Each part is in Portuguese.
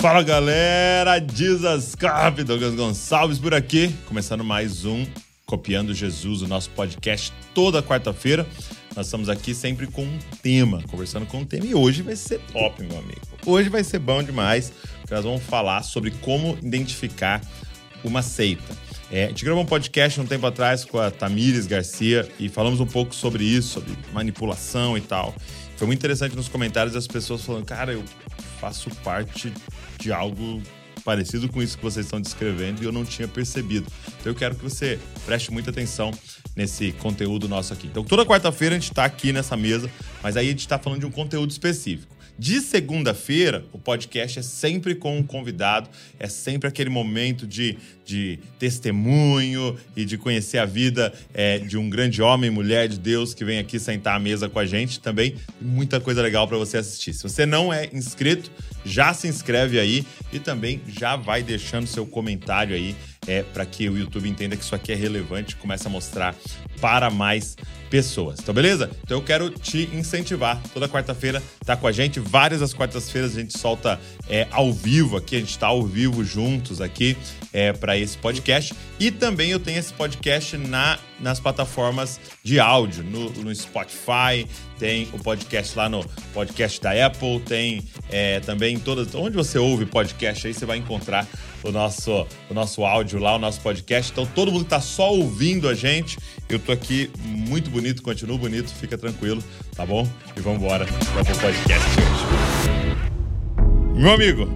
Fala galera, Desascape, Douglas Gonçalves por aqui, começando mais um Copiando Jesus, o nosso podcast toda quarta-feira. Nós estamos aqui sempre com um tema, conversando com um tema, e hoje vai ser top, meu amigo. Hoje vai ser bom demais, porque nós vamos falar sobre como identificar uma seita. A gente gravou um podcast um tempo atrás com a Tamires Garcia e falamos um pouco sobre isso, sobre manipulação e tal. Foi muito interessante nos comentários as pessoas falando, cara, eu faço parte de algo parecido com isso que vocês estão descrevendo e eu não tinha percebido. Então eu quero que você preste muita atenção nesse conteúdo nosso aqui. Então toda quarta-feira a gente está aqui nessa mesa, mas aí a gente está falando de um conteúdo específico. De segunda-feira, o podcast é sempre com um convidado, é sempre aquele momento de testemunho e de conhecer a vida de um grande homem, mulher de Deus que vem aqui sentar à mesa com a gente também. Muita coisa legal para você assistir. Se você não é inscrito, já se inscreve aí e também já vai deixando seu comentário aí para que o YouTube entenda que isso aqui é relevante e comece a mostrar para mais pessoas. Então, beleza? Então, eu quero te incentivar. Toda quarta-feira tá com a gente. Várias das quartas-feiras a gente solta ao vivo aqui. A gente tá ao vivo juntos aqui para esse podcast. E também eu tenho esse podcast nas plataformas de áudio. No Spotify, tem o podcast lá no podcast da Apple, tem também todas... Onde você ouve podcast aí, você vai encontrar o nosso áudio lá, o nosso podcast. Então, todo mundo que tá só ouvindo a gente, eu tô aqui muito bonito, continuo bonito, fica tranquilo, tá bom? E vamos embora para o podcast hoje. Meu amigo,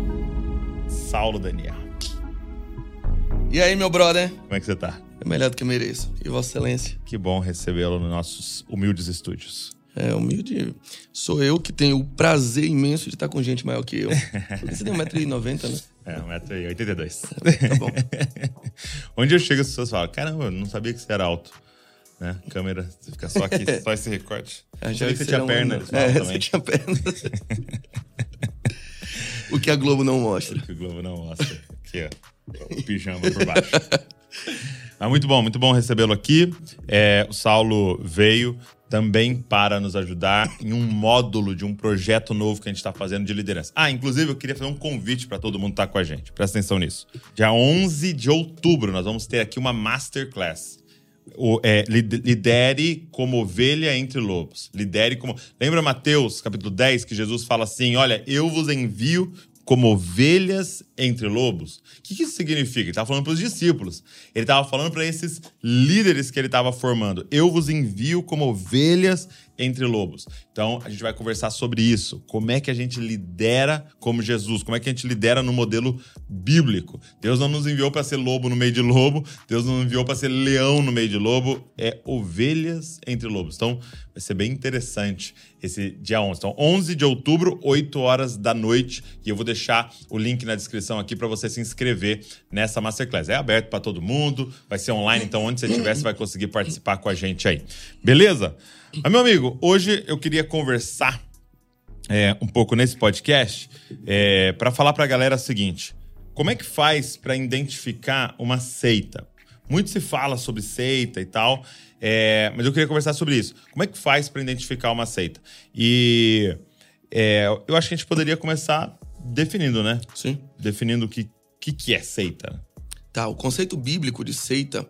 Saulo Daniel. E aí, meu brother? Como é que você tá? É melhor do que eu mereço. E Vossa Excelência? Que bom recebê-lo nos nossos humildes estúdios. Humilde. Sou eu que tenho o prazer imenso de estar com gente maior que eu. Você tem 1,90m, né? 1,82m. Tá bom. Onde eu chego, as pessoas falam, caramba, eu não sabia que você era alto. Né? Câmera, você fica só aqui, só esse recorte. Já que você tinha perna. Você tinha perna. O que a Globo não mostra. O que a Globo não mostra. Aqui, ó. O pijama por baixo. Mas muito bom recebê-lo aqui. O Saulo veio também para nos ajudar em um módulo de um projeto novo que a gente está fazendo de liderança. Inclusive, eu queria fazer um convite para todo mundo estar com a gente. Presta atenção nisso. Dia 11 de outubro, nós vamos ter aqui uma Masterclass. Lidere como ovelha entre lobos. Lidere como... Lembra Mateus, capítulo 10, que Jesus fala assim, olha, eu vos envio como ovelhas entre lobos. O que isso significa? Ele estava falando para os discípulos. Ele estava falando para esses líderes que ele estava formando. Eu vos envio como ovelhas entre lobos. Então, a gente vai conversar sobre isso. Como é que a gente lidera como Jesus? Como é que a gente lidera no modelo bíblico? Deus não nos enviou para ser lobo no meio de lobo. Deus não nos enviou para ser leão no meio de lobo. É ovelhas entre lobos. Então, vai ser bem interessante esse dia 11. Então, 11 de outubro, 8 horas da noite. E eu vou deixar o link na descrição aqui para você se inscrever nessa Masterclass. É aberto para todo mundo. Vai ser online. Então, onde você estiver, você vai conseguir participar com a gente aí. Beleza? Mas, meu amigo, hoje eu queria conversar um pouco nesse podcast para falar para a galera o seguinte. Como é que faz para identificar uma seita? Muito se fala sobre seita e tal, mas eu queria conversar sobre isso. Como é que faz para identificar uma seita? E eu acho que a gente poderia começar definindo, né? Sim. Definindo o que é seita. Tá, o conceito bíblico de seita,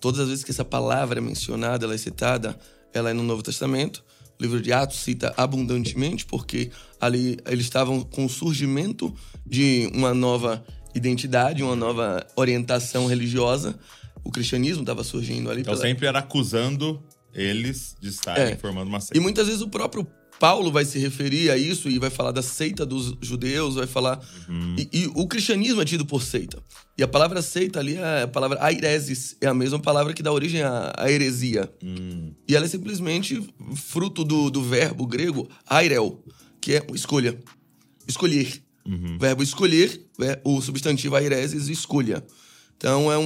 todas as vezes que essa palavra é mencionada, ela é citada... Ela é no Novo Testamento, o livro de Atos cita abundantemente, porque ali eles estavam com o surgimento de uma nova identidade, uma nova orientação religiosa. O cristianismo estava surgindo ali. Então sempre era acusando eles de estarem formando uma seita. E muitas vezes o próprio Paulo vai se referir a isso e vai falar da seita dos judeus, vai falar... E o cristianismo é tido por seita. E a palavra seita ali é a palavra airesis, é a mesma palavra que dá origem à heresia. E ela é simplesmente fruto do verbo grego airel, que é escolha. Escolher. Verbo escolher, o substantivo airesis, escolha. Então é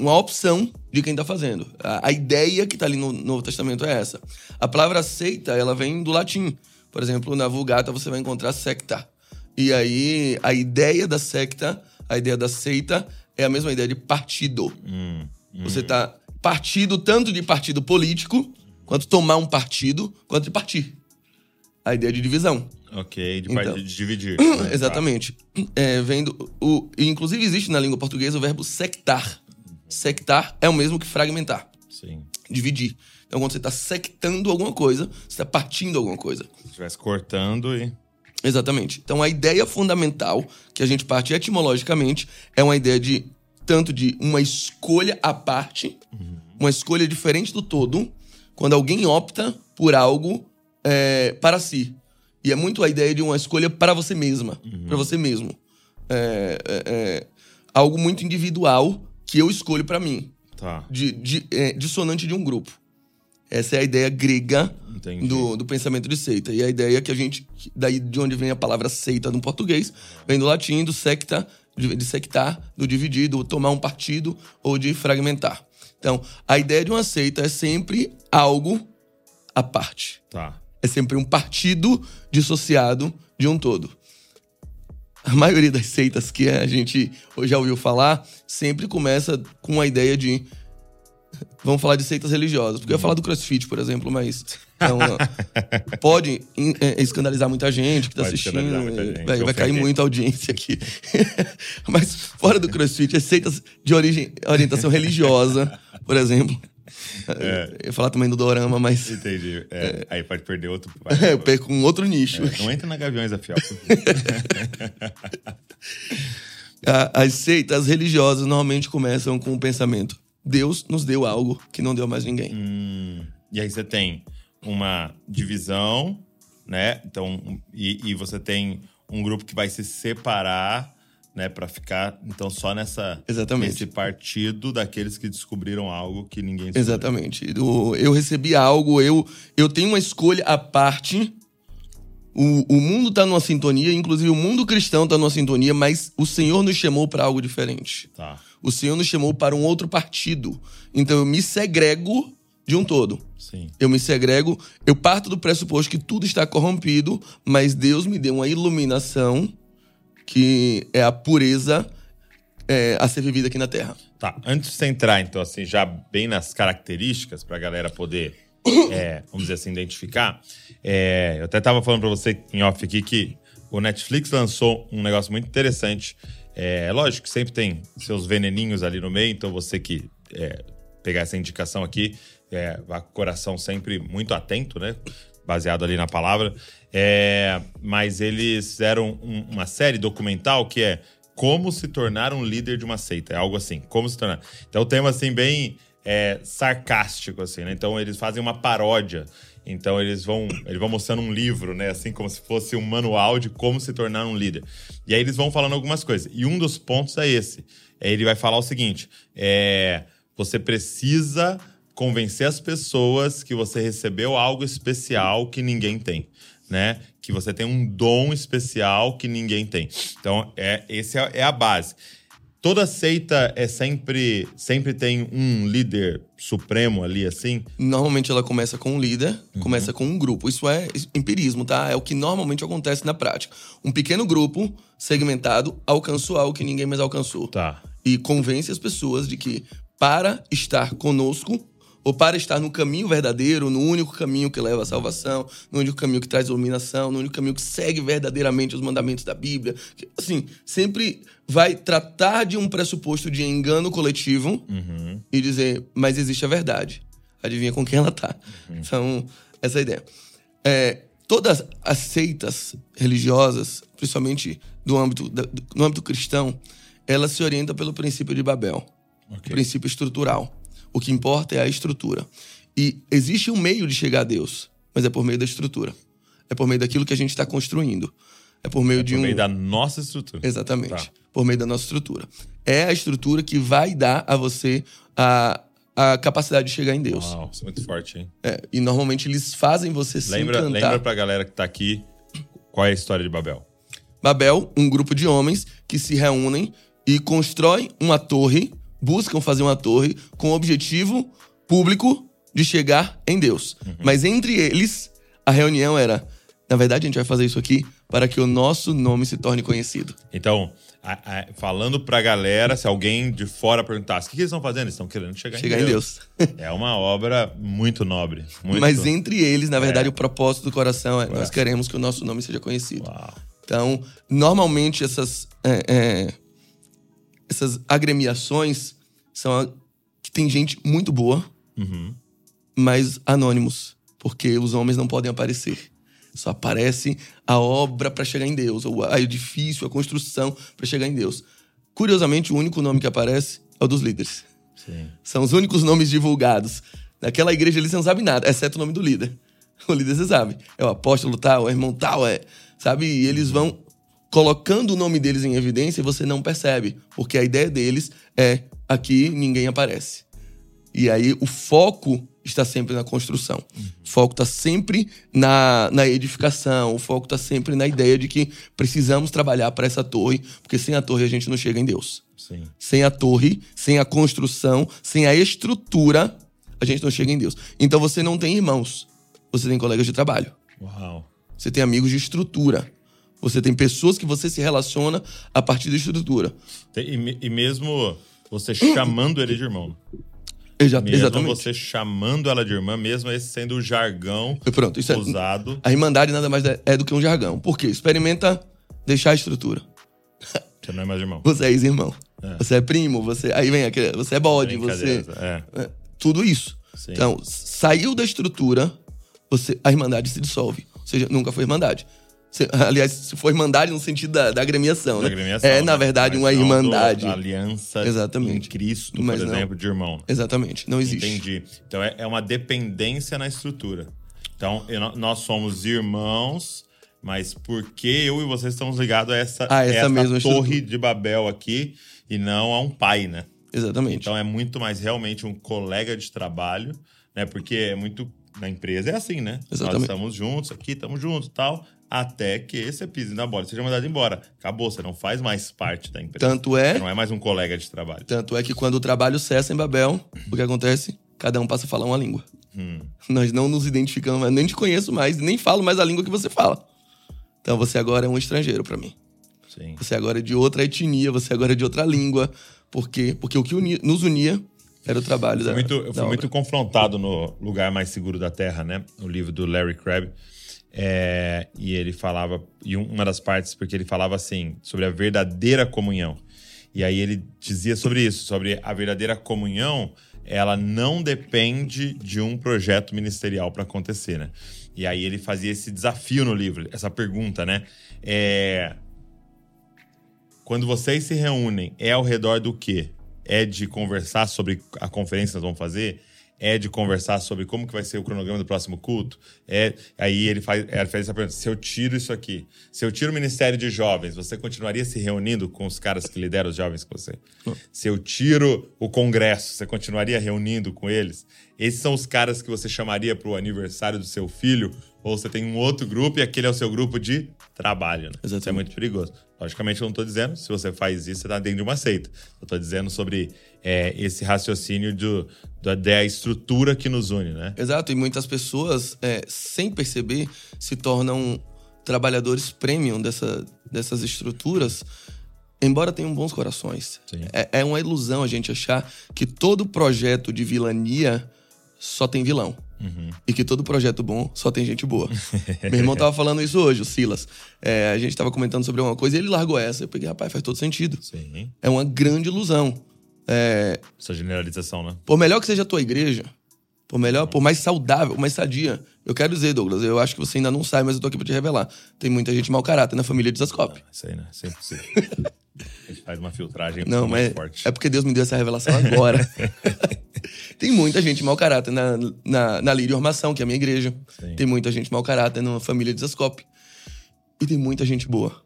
uma opção de quem está fazendo. A ideia que está ali no Novo Testamento é essa. A palavra seita, ela vem do latim. Por exemplo, na Vulgata você vai encontrar secta. E aí a ideia da secta, a ideia da seita, é a mesma ideia de partido. Você está partido tanto de partido político, quanto tomar um partido, quanto de partir. A ideia de divisão. Ok, de então, dividir. Exatamente. É, vendo o, inclusive existe na língua portuguesa o verbo sectar. Sectar é o mesmo que fragmentar. Sim. Dividir. Então quando você está sectando alguma coisa, você está partindo alguma coisa. Se estivesse cortando e... Exatamente. Então a ideia fundamental que a gente parte etimologicamente é uma ideia de tanto de uma escolha à parte, uhum, uma escolha diferente do todo, quando alguém opta por algo para si. E é muito a ideia de uma escolha para você mesma, uhum, para você mesmo. Algo muito individual que eu escolho para mim. Tá. Dissonante de um grupo. Essa é a ideia grega do pensamento de seita. E a ideia que a gente... Daí de onde vem a palavra seita no português, vem do latim, do secta, de sectar, do dividir, do tomar um partido ou de fragmentar. Então, a ideia de uma seita é sempre algo à parte. Tá. É sempre um partido dissociado de um todo. A maioria das seitas que a gente já ouviu falar sempre começa com a ideia de... Vamos falar de seitas religiosas. Porque eu ia falar do CrossFit, por exemplo, mas... Não, pode escandalizar muita gente que tá assistindo. Vai cair muita audiência aqui. Mas fora do CrossFit, as seitas de orientação religiosa, por exemplo... Eu ia falar também do Dorama, mas... Entendi. Aí pode perder outro... eu perco um outro nicho. Não entra na Gaviões da Fiel. As seitas religiosas normalmente começam com o pensamento: Deus nos deu algo que não deu mais ninguém. E aí você tem uma divisão, né? Então, e você tem um grupo que vai se separar, né, pra ficar, então, só nesse partido daqueles que descobriram algo que ninguém descobriu. Exatamente. Eu recebi algo, eu tenho uma escolha à parte. O mundo tá numa sintonia, inclusive o mundo cristão tá numa sintonia, mas o Senhor nos chamou pra algo diferente. Tá. O Senhor nos chamou para um outro partido. Então, eu me segrego de um todo. Sim. Eu me segrego, eu parto do pressuposto que tudo está corrompido, mas Deus me deu uma iluminação que é a pureza a ser vivida aqui na Terra. Tá, antes de você entrar, então, assim, já bem nas características, pra galera poder, vamos dizer assim, identificar. Eu até tava falando pra você em off aqui que o Netflix lançou um negócio muito interessante. É lógico que sempre tem seus veneninhos ali no meio, então você que pegar essa indicação aqui, vá com o coração sempre muito atento, né? Baseado ali na palavra. Mas eles fizeram uma série documental que é como se tornar um líder de uma seita. É algo assim, como se tornar. Então o tema assim bem sarcástico, assim, né? Então eles fazem uma paródia. Então eles vão mostrando um livro, né? Assim como se fosse um manual de como se tornar um líder. E aí eles vão falando algumas coisas. E um dos pontos é esse. Ele vai falar o seguinte: você precisa convencer as pessoas que você recebeu algo especial que ninguém tem, né? Que você tem um dom especial que ninguém tem. Então, essa é a base. Toda seita sempre tem um líder supremo ali, assim? Normalmente ela começa com um líder, começa com um grupo. Isso é empirismo, tá? É o que normalmente acontece na prática. Um pequeno grupo segmentado alcançou algo que ninguém mais alcançou. Tá. E convence as pessoas de que para estar conosco, ou para estar no caminho verdadeiro, no único caminho que leva à salvação, no único caminho que traz iluminação, no único caminho que segue verdadeiramente os mandamentos da Bíblia. Assim, sempre vai tratar de um pressuposto de engano coletivo e dizer, mas existe a verdade. Adivinha com quem ela tá. Então, essa é a ideia. Todas as seitas religiosas, principalmente no âmbito cristão, elas se orientam pelo princípio de Babel. Okay. O princípio estrutural. O que importa é a estrutura. E existe um meio de chegar a Deus, mas é por meio da estrutura. É por meio daquilo que a gente está construindo. É por meio de um... Por meio da nossa estrutura. Exatamente. Tá. Por meio da nossa estrutura. É a estrutura que vai dar a você a capacidade de chegar em Deus. Uau, isso é muito forte, hein? E normalmente eles fazem você se encantar. Lembra pra galera que tá aqui qual é a história de Babel. Babel, um grupo de homens que se reúnem e constroem uma torre... Buscam fazer uma torre com o objetivo público de chegar em Deus. Mas entre eles, a reunião era... Na verdade, a gente vai fazer isso aqui para que o nosso nome se torne conhecido. Então, falando pra galera, se alguém de fora perguntasse o que eles estão fazendo, eles estão querendo chegar em Deus. É uma obra muito nobre. Muito... Mas entre eles, na verdade, o propósito do coração é nós queremos que o nosso nome seja conhecido. Uau. Então, normalmente essas agremiações são que tem gente muito boa, mas anônimos, porque os homens não podem aparecer. Só aparece a obra para chegar em Deus, ou o edifício, a construção para chegar em Deus. Curiosamente, o único nome que aparece é o dos líderes. Sim. São os únicos nomes divulgados. Naquela igreja eles não sabem nada, exceto o nome do líder. O líder você sabe. É o apóstolo tal, é o irmão tal, sabe? E eles vão colocando o nome deles em evidência e você não percebe. Porque a ideia deles é, aqui ninguém aparece. E aí o foco está sempre na construção. O foco está sempre na edificação. O foco está sempre na ideia de que precisamos trabalhar para essa torre, porque sem a torre a gente não chega em Deus. Sim. Sem a torre, sem a construção, sem a estrutura, a gente não chega em Deus. Então você não tem irmãos. Você tem colegas de trabalho. Uau. Você tem amigos de estrutura. Você tem pessoas que você se relaciona a partir da estrutura. E mesmo você chamando ele de irmão. Exatamente. Você chamando ela de irmã, mesmo esse sendo o jargão usado. A irmandade nada mais é do que um jargão. Por quê? Experimenta deixar a estrutura. Você não é mais irmão. Você é ex-irmão. É. Você é primo, aí vem aquele... Você é bode, você... É. Tudo isso. Sim. Então, saiu da estrutura, a irmandade se dissolve. Ou seja, nunca foi irmandade. Aliás, se for irmandade no sentido da agremiação, né? Na verdade, uma irmandade. Aliança em Cristo, mas por exemplo, de irmão. Exatamente, não existe. Entendi. Então, é uma dependência na estrutura. Então, nós somos irmãos, mas porque eu e vocês estamos ligados a essa mesma torre de Babel aqui e não a um pai, né? Exatamente. Então, é muito mais realmente um colega de trabalho, né? Porque é muito... Na empresa é assim, né? Exatamente. Nós estamos juntos aqui, estamos juntos e tal... Até que você pise na bola, seja mandado embora. Acabou, você não faz mais parte da empresa. Você não é mais um colega de trabalho. Tanto é que quando o trabalho cessa em Babel, o que acontece? Cada um passa a falar uma língua. Nós não nos identificamos mais, nem te conheço mais, nem falo mais a língua que você fala. Então você agora é um estrangeiro pra mim. Sim. Você agora é de outra etnia, você agora é de outra língua. Por quê? Porque o que nos unia era o trabalho. Eu fui muito confrontado no Lugar Mais Seguro da Terra, né? O livro do Larry Crabb. E ele falava, e uma das partes, porque ele falava assim, sobre a verdadeira comunhão. E aí ele dizia sobre isso, sobre a verdadeira comunhão, ela não depende de um projeto ministerial para acontecer, né? E aí ele fazia esse desafio no livro, essa pergunta, né? Quando vocês se reúnem, é ao redor do quê? É de conversar sobre a conferência que nós vamos fazer? É de conversar sobre como que vai ser o cronograma do próximo culto? Aí ele faz essa pergunta, se eu tiro isso aqui, se eu tiro o Ministério de Jovens, você continuaria se reunindo com os caras que lideram os jovens com você? Se eu tiro o Congresso, você continuaria reunindo com eles? Esses são os caras que você chamaria para o aniversário do seu filho? Ou você tem um outro grupo e aquele é o seu grupo de trabalho, né? Exatamente. Isso é muito perigoso. Logicamente, eu não estou dizendo, se você faz isso, você está dentro de uma seita. Eu estou dizendo sobre esse raciocínio da estrutura que nos une, né? Exato, e muitas pessoas, sem perceber, se tornam trabalhadores premium dessas estruturas, embora tenham bons corações. Sim. É uma ilusão a gente achar que todo projeto de vilania só tem vilão. E que todo projeto bom só tem gente boa. Meu irmão tava falando isso hoje, o Silas. A gente tava comentando sobre alguma coisa e ele largou essa. Eu peguei, rapaz, faz todo sentido. Sim. É uma grande ilusão. Essa generalização, né? Por melhor que seja a tua igreja, por mais saudável, mais sadia. Eu quero dizer, Douglas, eu acho que você ainda não sabe, mas eu tô aqui pra te revelar. Tem muita gente mau caráter na família de Zascope. Isso aí, né? Isso é impossível. A gente faz uma filtragem mais forte. É porque Deus me deu essa revelação agora. Tem muita gente mau caráter na Lírio Armação, que é a minha igreja. Sim. Tem muita gente mau caráter na família de Zascope. E tem muita gente boa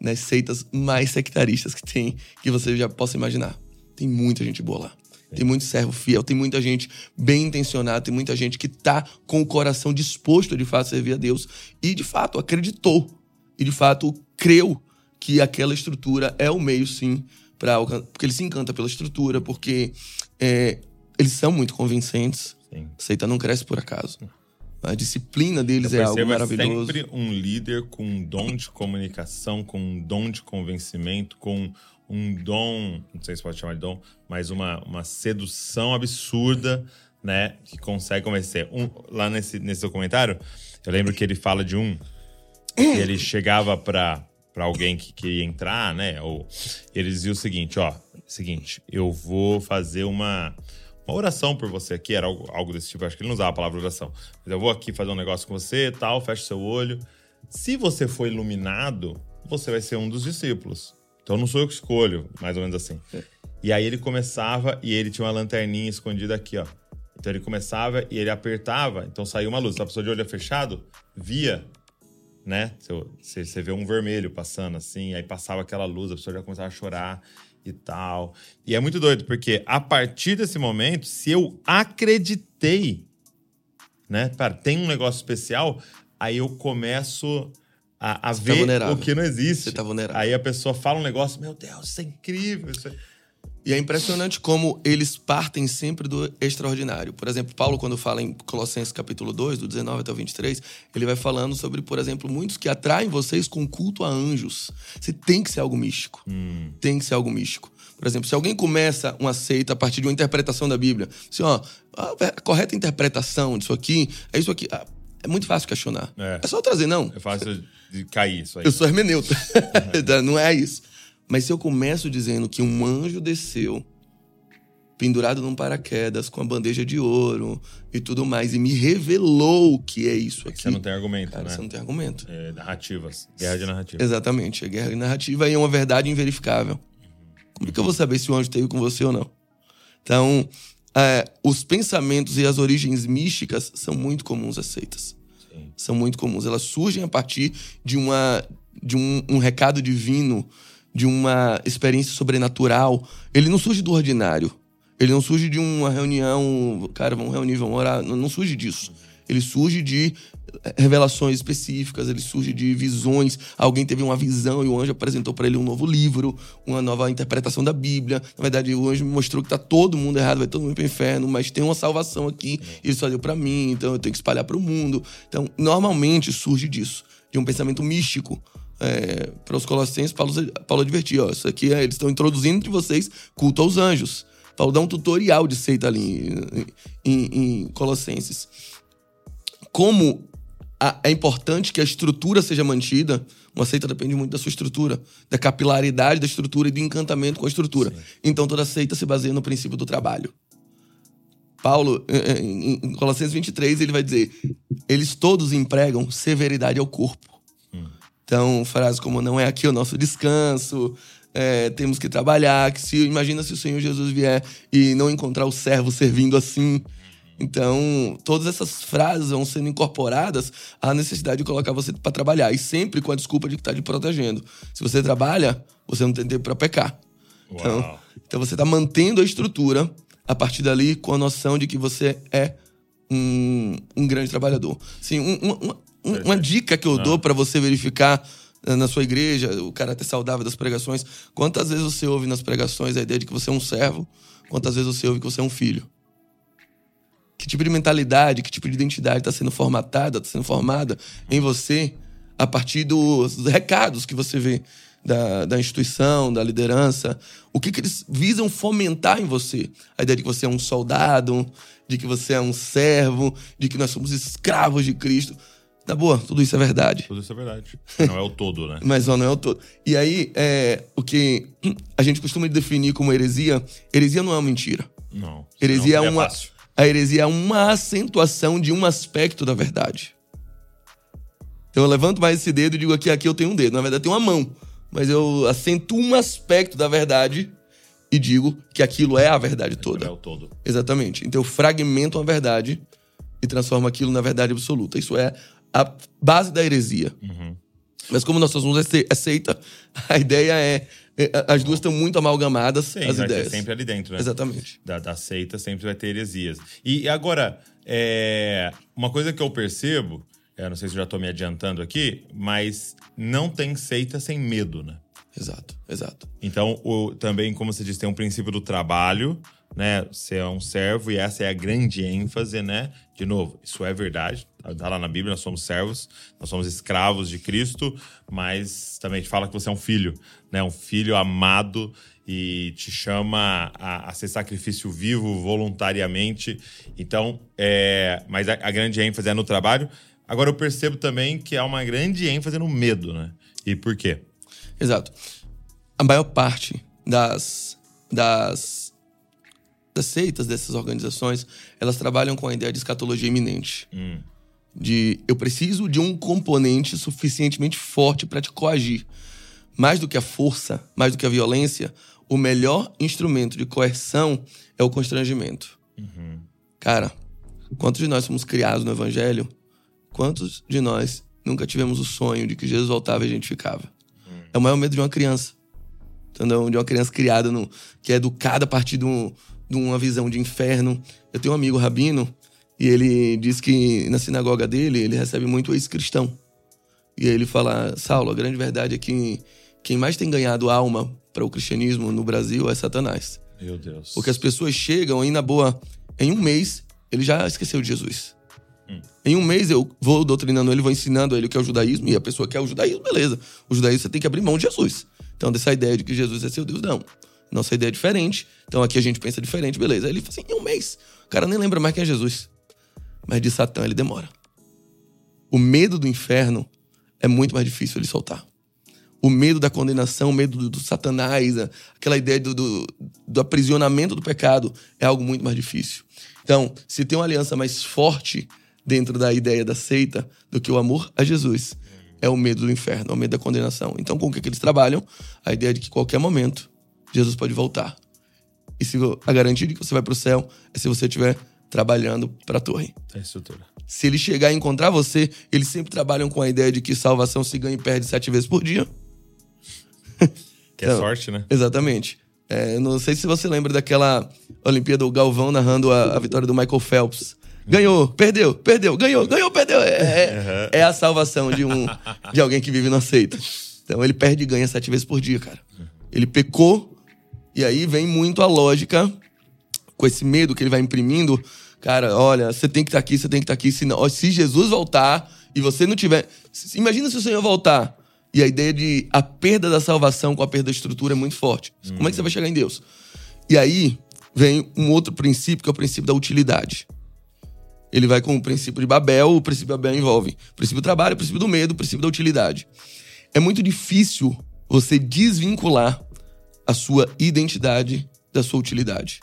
nas seitas mais sectaristas que tem, que você já possa imaginar. Tem muita gente boa lá. Sim. Tem muito servo fiel, tem muita gente bem intencionada, tem muita gente que tá com o coração disposto, de fato, a servir a Deus. E, de fato, acreditou. E, de fato, creu que aquela estrutura é o meio, sim, porque ele se encanta pela estrutura, porque eles são muito convincentes. Sim. Seita não cresce por acaso. A disciplina deles é algo maravilhoso. Sempre um líder com um dom de comunicação, com um dom de convencimento, com um dom, não sei se pode chamar de dom, mas uma sedução absurda, né? Que consegue convencer. Lá nesse documentário, eu lembro que ele fala de que ele chegava pra alguém que queria entrar, né? Ou ele dizia o seguinte, eu vou fazer uma oração por você aqui, era algo desse tipo, acho que ele não usava a palavra oração. Mas eu vou aqui fazer um negócio com você, tal, fecha seu olho. Se você for iluminado, você vai ser um dos discípulos. Então não sou eu que escolho, mais ou menos assim. E aí ele começava e ele tinha uma lanterninha escondida aqui, ó. Então ele começava e ele apertava, então saiu uma luz. Se a pessoa de olho fechado, via, né? Você vê um vermelho passando assim, aí passava aquela luz, a pessoa já começava a chorar e tal. E é muito doido, porque a partir desse momento, se eu acreditei, né? Tem um negócio especial, aí eu começo a ver o que não existe. Você tá vulnerável. Aí a pessoa fala um negócio, meu Deus, isso é incrível. E é impressionante como eles partem sempre do extraordinário. Por exemplo, Paulo, quando fala em Colossenses capítulo 2, do 19 até o 23, ele vai falando sobre, por exemplo, muitos que atraem vocês com culto a anjos. Você tem que ser algo místico. Tem que ser algo místico. Por exemplo, se alguém começa uma seita a partir de uma interpretação da Bíblia, assim, a correta interpretação disso aqui, é isso aqui. É muito fácil questionar. É só trazer, não. É fácil de cair isso aí. Eu sou hermeneuta. Não é isso. Mas se eu começo dizendo que um anjo desceu, pendurado num paraquedas, com a bandeja de ouro e tudo mais, e me revelou o que é isso aqui... Você não tem argumento, cara, né? Você não tem argumento. É narrativas. Guerra de narrativa. Exatamente. É guerra de narrativa e é uma verdade inverificável. Como é que eu vou saber se o anjo esteve com você ou não? Então, os pensamentos e as origens místicas são muito comuns às seitas. Sim. São muito comuns. Elas surgem a partir de um recado divino, de uma experiência sobrenatural. Ele não surge do ordinário. Ele não surge de uma reunião, cara, vamos reunir, vamos orar. Não surge disso. Ele surge de revelações específicas, ele surge de visões. Alguém teve uma visão e o anjo apresentou para ele um novo livro, uma nova interpretação da Bíblia. Na verdade, o anjo me mostrou que tá todo mundo errado, vai todo mundo pro inferno, mas tem uma salvação aqui, ele só deu para mim, então eu tenho que espalhar para o mundo. Então, normalmente surge disso, de um pensamento místico. Para os Colossenses, Paulo advertia, isso aqui, eles estão introduzindo entre vocês culto aos anjos. Paulo dá um tutorial de seita ali em Colossenses. Como é importante que a estrutura seja mantida, uma seita depende muito da sua estrutura, da capilaridade da estrutura e do encantamento com a estrutura. Sim. Então toda seita se baseia no princípio do trabalho. Paulo, em Colossenses 23, ele vai dizer, eles todos empregam severidade ao corpo. Então, frases como não é aqui o nosso descanso, temos que trabalhar, imagina se o Senhor Jesus vier e não encontrar o servo servindo assim. Então, todas essas frases vão sendo incorporadas à necessidade de colocar você para trabalhar. E sempre com a desculpa de que está te protegendo. Se você trabalha, você não tem tempo para pecar. Então, você está mantendo a estrutura a partir dali com a noção de que você é um grande trabalhador. Assim, uma dica que eu dou pra você verificar na sua igreja, o caráter saudável das pregações. Quantas vezes você ouve nas pregações a ideia de que você é um servo? Quantas vezes você ouve que você é um filho? Que tipo de mentalidade, que tipo de identidade está sendo formatada, está sendo formada em você a partir dos recados que você vê da instituição, da liderança? O que eles visam fomentar em você? A ideia de que você é um soldado, de que você é um servo, de que nós somos escravos de Cristo. Tá boa, tudo isso é verdade. Tudo isso é verdade. Não é o todo, né? Mas não é o todo. E aí, o que a gente costuma definir como heresia... Heresia não é uma mentira. Não. Heresia é uma... Fácil. A heresia é uma acentuação de um aspecto da verdade. Então eu levanto mais esse dedo e digo aqui eu tenho um dedo. Na verdade, eu tenho uma mão. Mas eu acentuo um aspecto da verdade e digo que aquilo é a verdade toda. É o todo. Exatamente. Então eu fragmento uma verdade e transformo aquilo na verdade absoluta. Isso é... a base da heresia. Uhum. Mas como nós somos aceita, a ideia as duas estão muito amalgamadas. Sim, as ideias. Sim, sempre ali dentro, né? Exatamente. Da seita sempre vai ter heresias. E agora, uma coisa que eu percebo, não sei se eu já estou me adiantando aqui, mas não tem seita sem medo, né? Exato, exato. Então, também, como você disse, tem um princípio do trabalho, né? Você é um servo e essa é a grande ênfase, né? De novo, isso é verdade. Tá lá na Bíblia, nós somos servos, nós somos escravos de Cristo, mas também te fala que você é um filho, né? Um filho amado e te chama a ser sacrifício vivo voluntariamente. Então, mas a grande ênfase é no trabalho. Agora, eu percebo também que há uma grande ênfase no medo, né? E por quê? Exato. A maior parte das seitas, dessas organizações, elas trabalham com a ideia de escatologia iminente. De eu preciso de um componente suficientemente forte para te coagir. Mais do que a força, mais do que a violência, o melhor instrumento de coerção é o constrangimento. Uhum. Cara, quantos de nós somos criados no Evangelho? Quantos de nós nunca tivemos o sonho de que Jesus voltava e a gente ficava? É o maior medo de uma criança. Entendeu? De uma criança criada, que é educada a partir de uma visão de inferno. Eu tenho um amigo rabino, e ele diz que na sinagoga dele, ele recebe muito ex-cristão. E aí ele fala, Saulo, a grande verdade é que quem mais tem ganhado alma para o cristianismo no Brasil é Satanás. Meu Deus. Porque as pessoas chegam e, na boa, em um mês, ele já esqueceu de Jesus. Em um mês eu vou doutrinando ele, vou ensinando ele o que é o judaísmo, e a pessoa quer o judaísmo, beleza. O judaísmo você tem que abrir mão de Jesus. Então, dessa ideia de que Jesus é seu Deus, não. Nossa ideia é diferente. Então, aqui a gente pensa diferente, beleza. Aí ele fala assim, em um mês. O cara nem lembra mais quem é Jesus. Mas de Satã ele demora. O medo do inferno é muito mais difícil ele soltar. O medo da condenação, o medo do Satanás, aquela ideia do aprisionamento do pecado é algo muito mais difícil. Então, se tem uma aliança mais forte dentro da ideia da seita, do que o amor a Jesus, é o medo do inferno, é o medo da condenação. Então, com o que eles trabalham? A ideia de que, a qualquer momento, Jesus pode voltar. E a garantia de que você vai pro céu é se você estiver trabalhando pra torre. É estrutura. Se ele chegar e encontrar você, eles sempre trabalham com a ideia de que salvação se ganha e perde 7 vezes por dia. Que então, é sorte, né? Exatamente. Não sei se você lembra daquela Olimpíada, o Galvão narrando a vitória do Michael Phelps. Ganhou, perdeu, perdeu, ganhou, ganhou, perdeu. É a salvação de alguém que vive na seita. Então ele perde e ganha 7 vezes por dia, cara. Ele pecou, e aí vem muito a lógica, com esse medo que ele vai imprimindo. Cara, olha, você tem que estar aqui, você tem que estar aqui. Se Jesus voltar e você não tiver... Imagina se o Senhor voltar. E a ideia de a perda da salvação com a perda da estrutura é muito forte. Como é que você vai chegar em Deus? E aí vem um outro princípio, que é o princípio da utilidade. Ele vai com o princípio de Babel. O princípio de Babel envolve o princípio do trabalho, o princípio do medo, o princípio da utilidade. É muito difícil você desvincular a sua identidade da sua utilidade.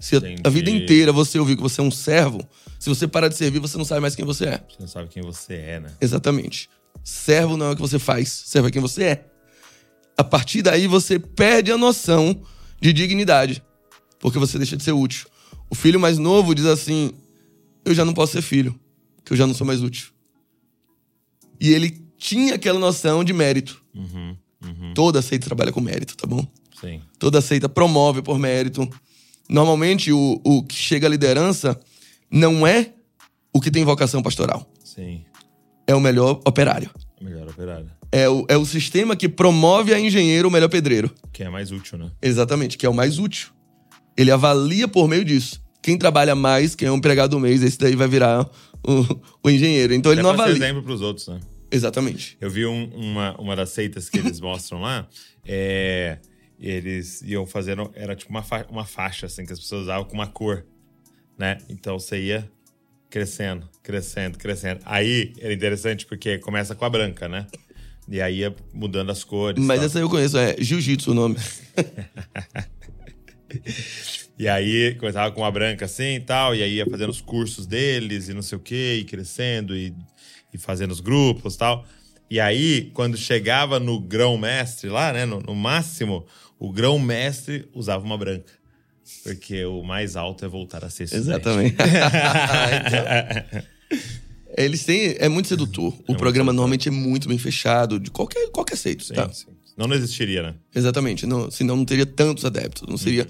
Se a vida inteira você ouvir que você é um servo, se você parar de servir, você não sabe mais quem você é. Você não sabe quem você é, né? Exatamente. Servo não é o que você faz, servo é quem você é. A partir daí, você perde a noção de dignidade, porque você deixa de ser útil. O filho mais novo diz assim... Eu já não posso ser filho, que eu já não sou mais útil. E ele tinha aquela noção de mérito. Toda seita trabalha com mérito, tá bom? Sim. Toda seita promove por mérito. Normalmente, o que chega à liderança não é o que tem vocação pastoral. Sim. É o melhor operário. O melhor operário. É o sistema que promove a engenheiro o melhor pedreiro. Que é mais útil, né? Exatamente, que é o mais útil. Ele avalia por meio disso. Quem trabalha mais, quem é um empregado do mês, esse daí vai virar o engenheiro. Então ele não avalia. É pra ser exemplo pros outros, né? Exatamente. Eu vi uma das seitas que eles mostram lá, eles iam fazer, era tipo uma faixa, assim, que as pessoas usavam com uma cor, né? Então você ia crescendo, crescendo, crescendo. Aí era interessante porque começa com a branca, né? E aí ia mudando as cores. Mas essa eu conheço, jiu-jitsu o nome. E aí, começava com uma branca assim e tal, e aí ia fazendo os cursos deles e não sei o quê, e crescendo, e fazendo os grupos e tal. E aí, quando chegava no grão-mestre lá, né, no máximo, o grão-mestre usava uma branca. Porque o mais alto é voltar a ser estudante. Exatamente. Eles têm... É muito sedutor. O programa normalmente é muito bem fechado, de qualquer seito, sim, tá? Sim. Não existiria, né? Exatamente. Não, senão não teria tantos adeptos. Não seria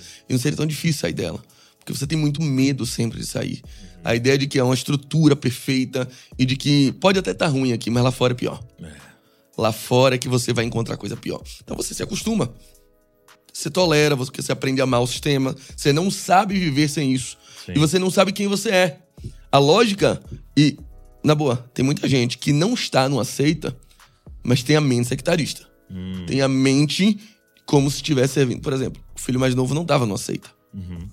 tão difícil sair dela. Porque você tem muito medo sempre de sair. A ideia de que é uma estrutura perfeita e de que pode até estar ruim aqui, mas lá fora é pior. lá fora que você vai encontrar coisa pior. Então você se acostuma. Você tolera, porque você aprende a amar o sistema. Você não sabe viver sem isso. Sim. E você não sabe quem você é. A lógica... E, na boa, tem muita gente que não está numa seita, mas tem a mente sectarista. Tem a mente como se estivesse servindo. Por exemplo, o filho mais novo não estava numa seita. Uhum.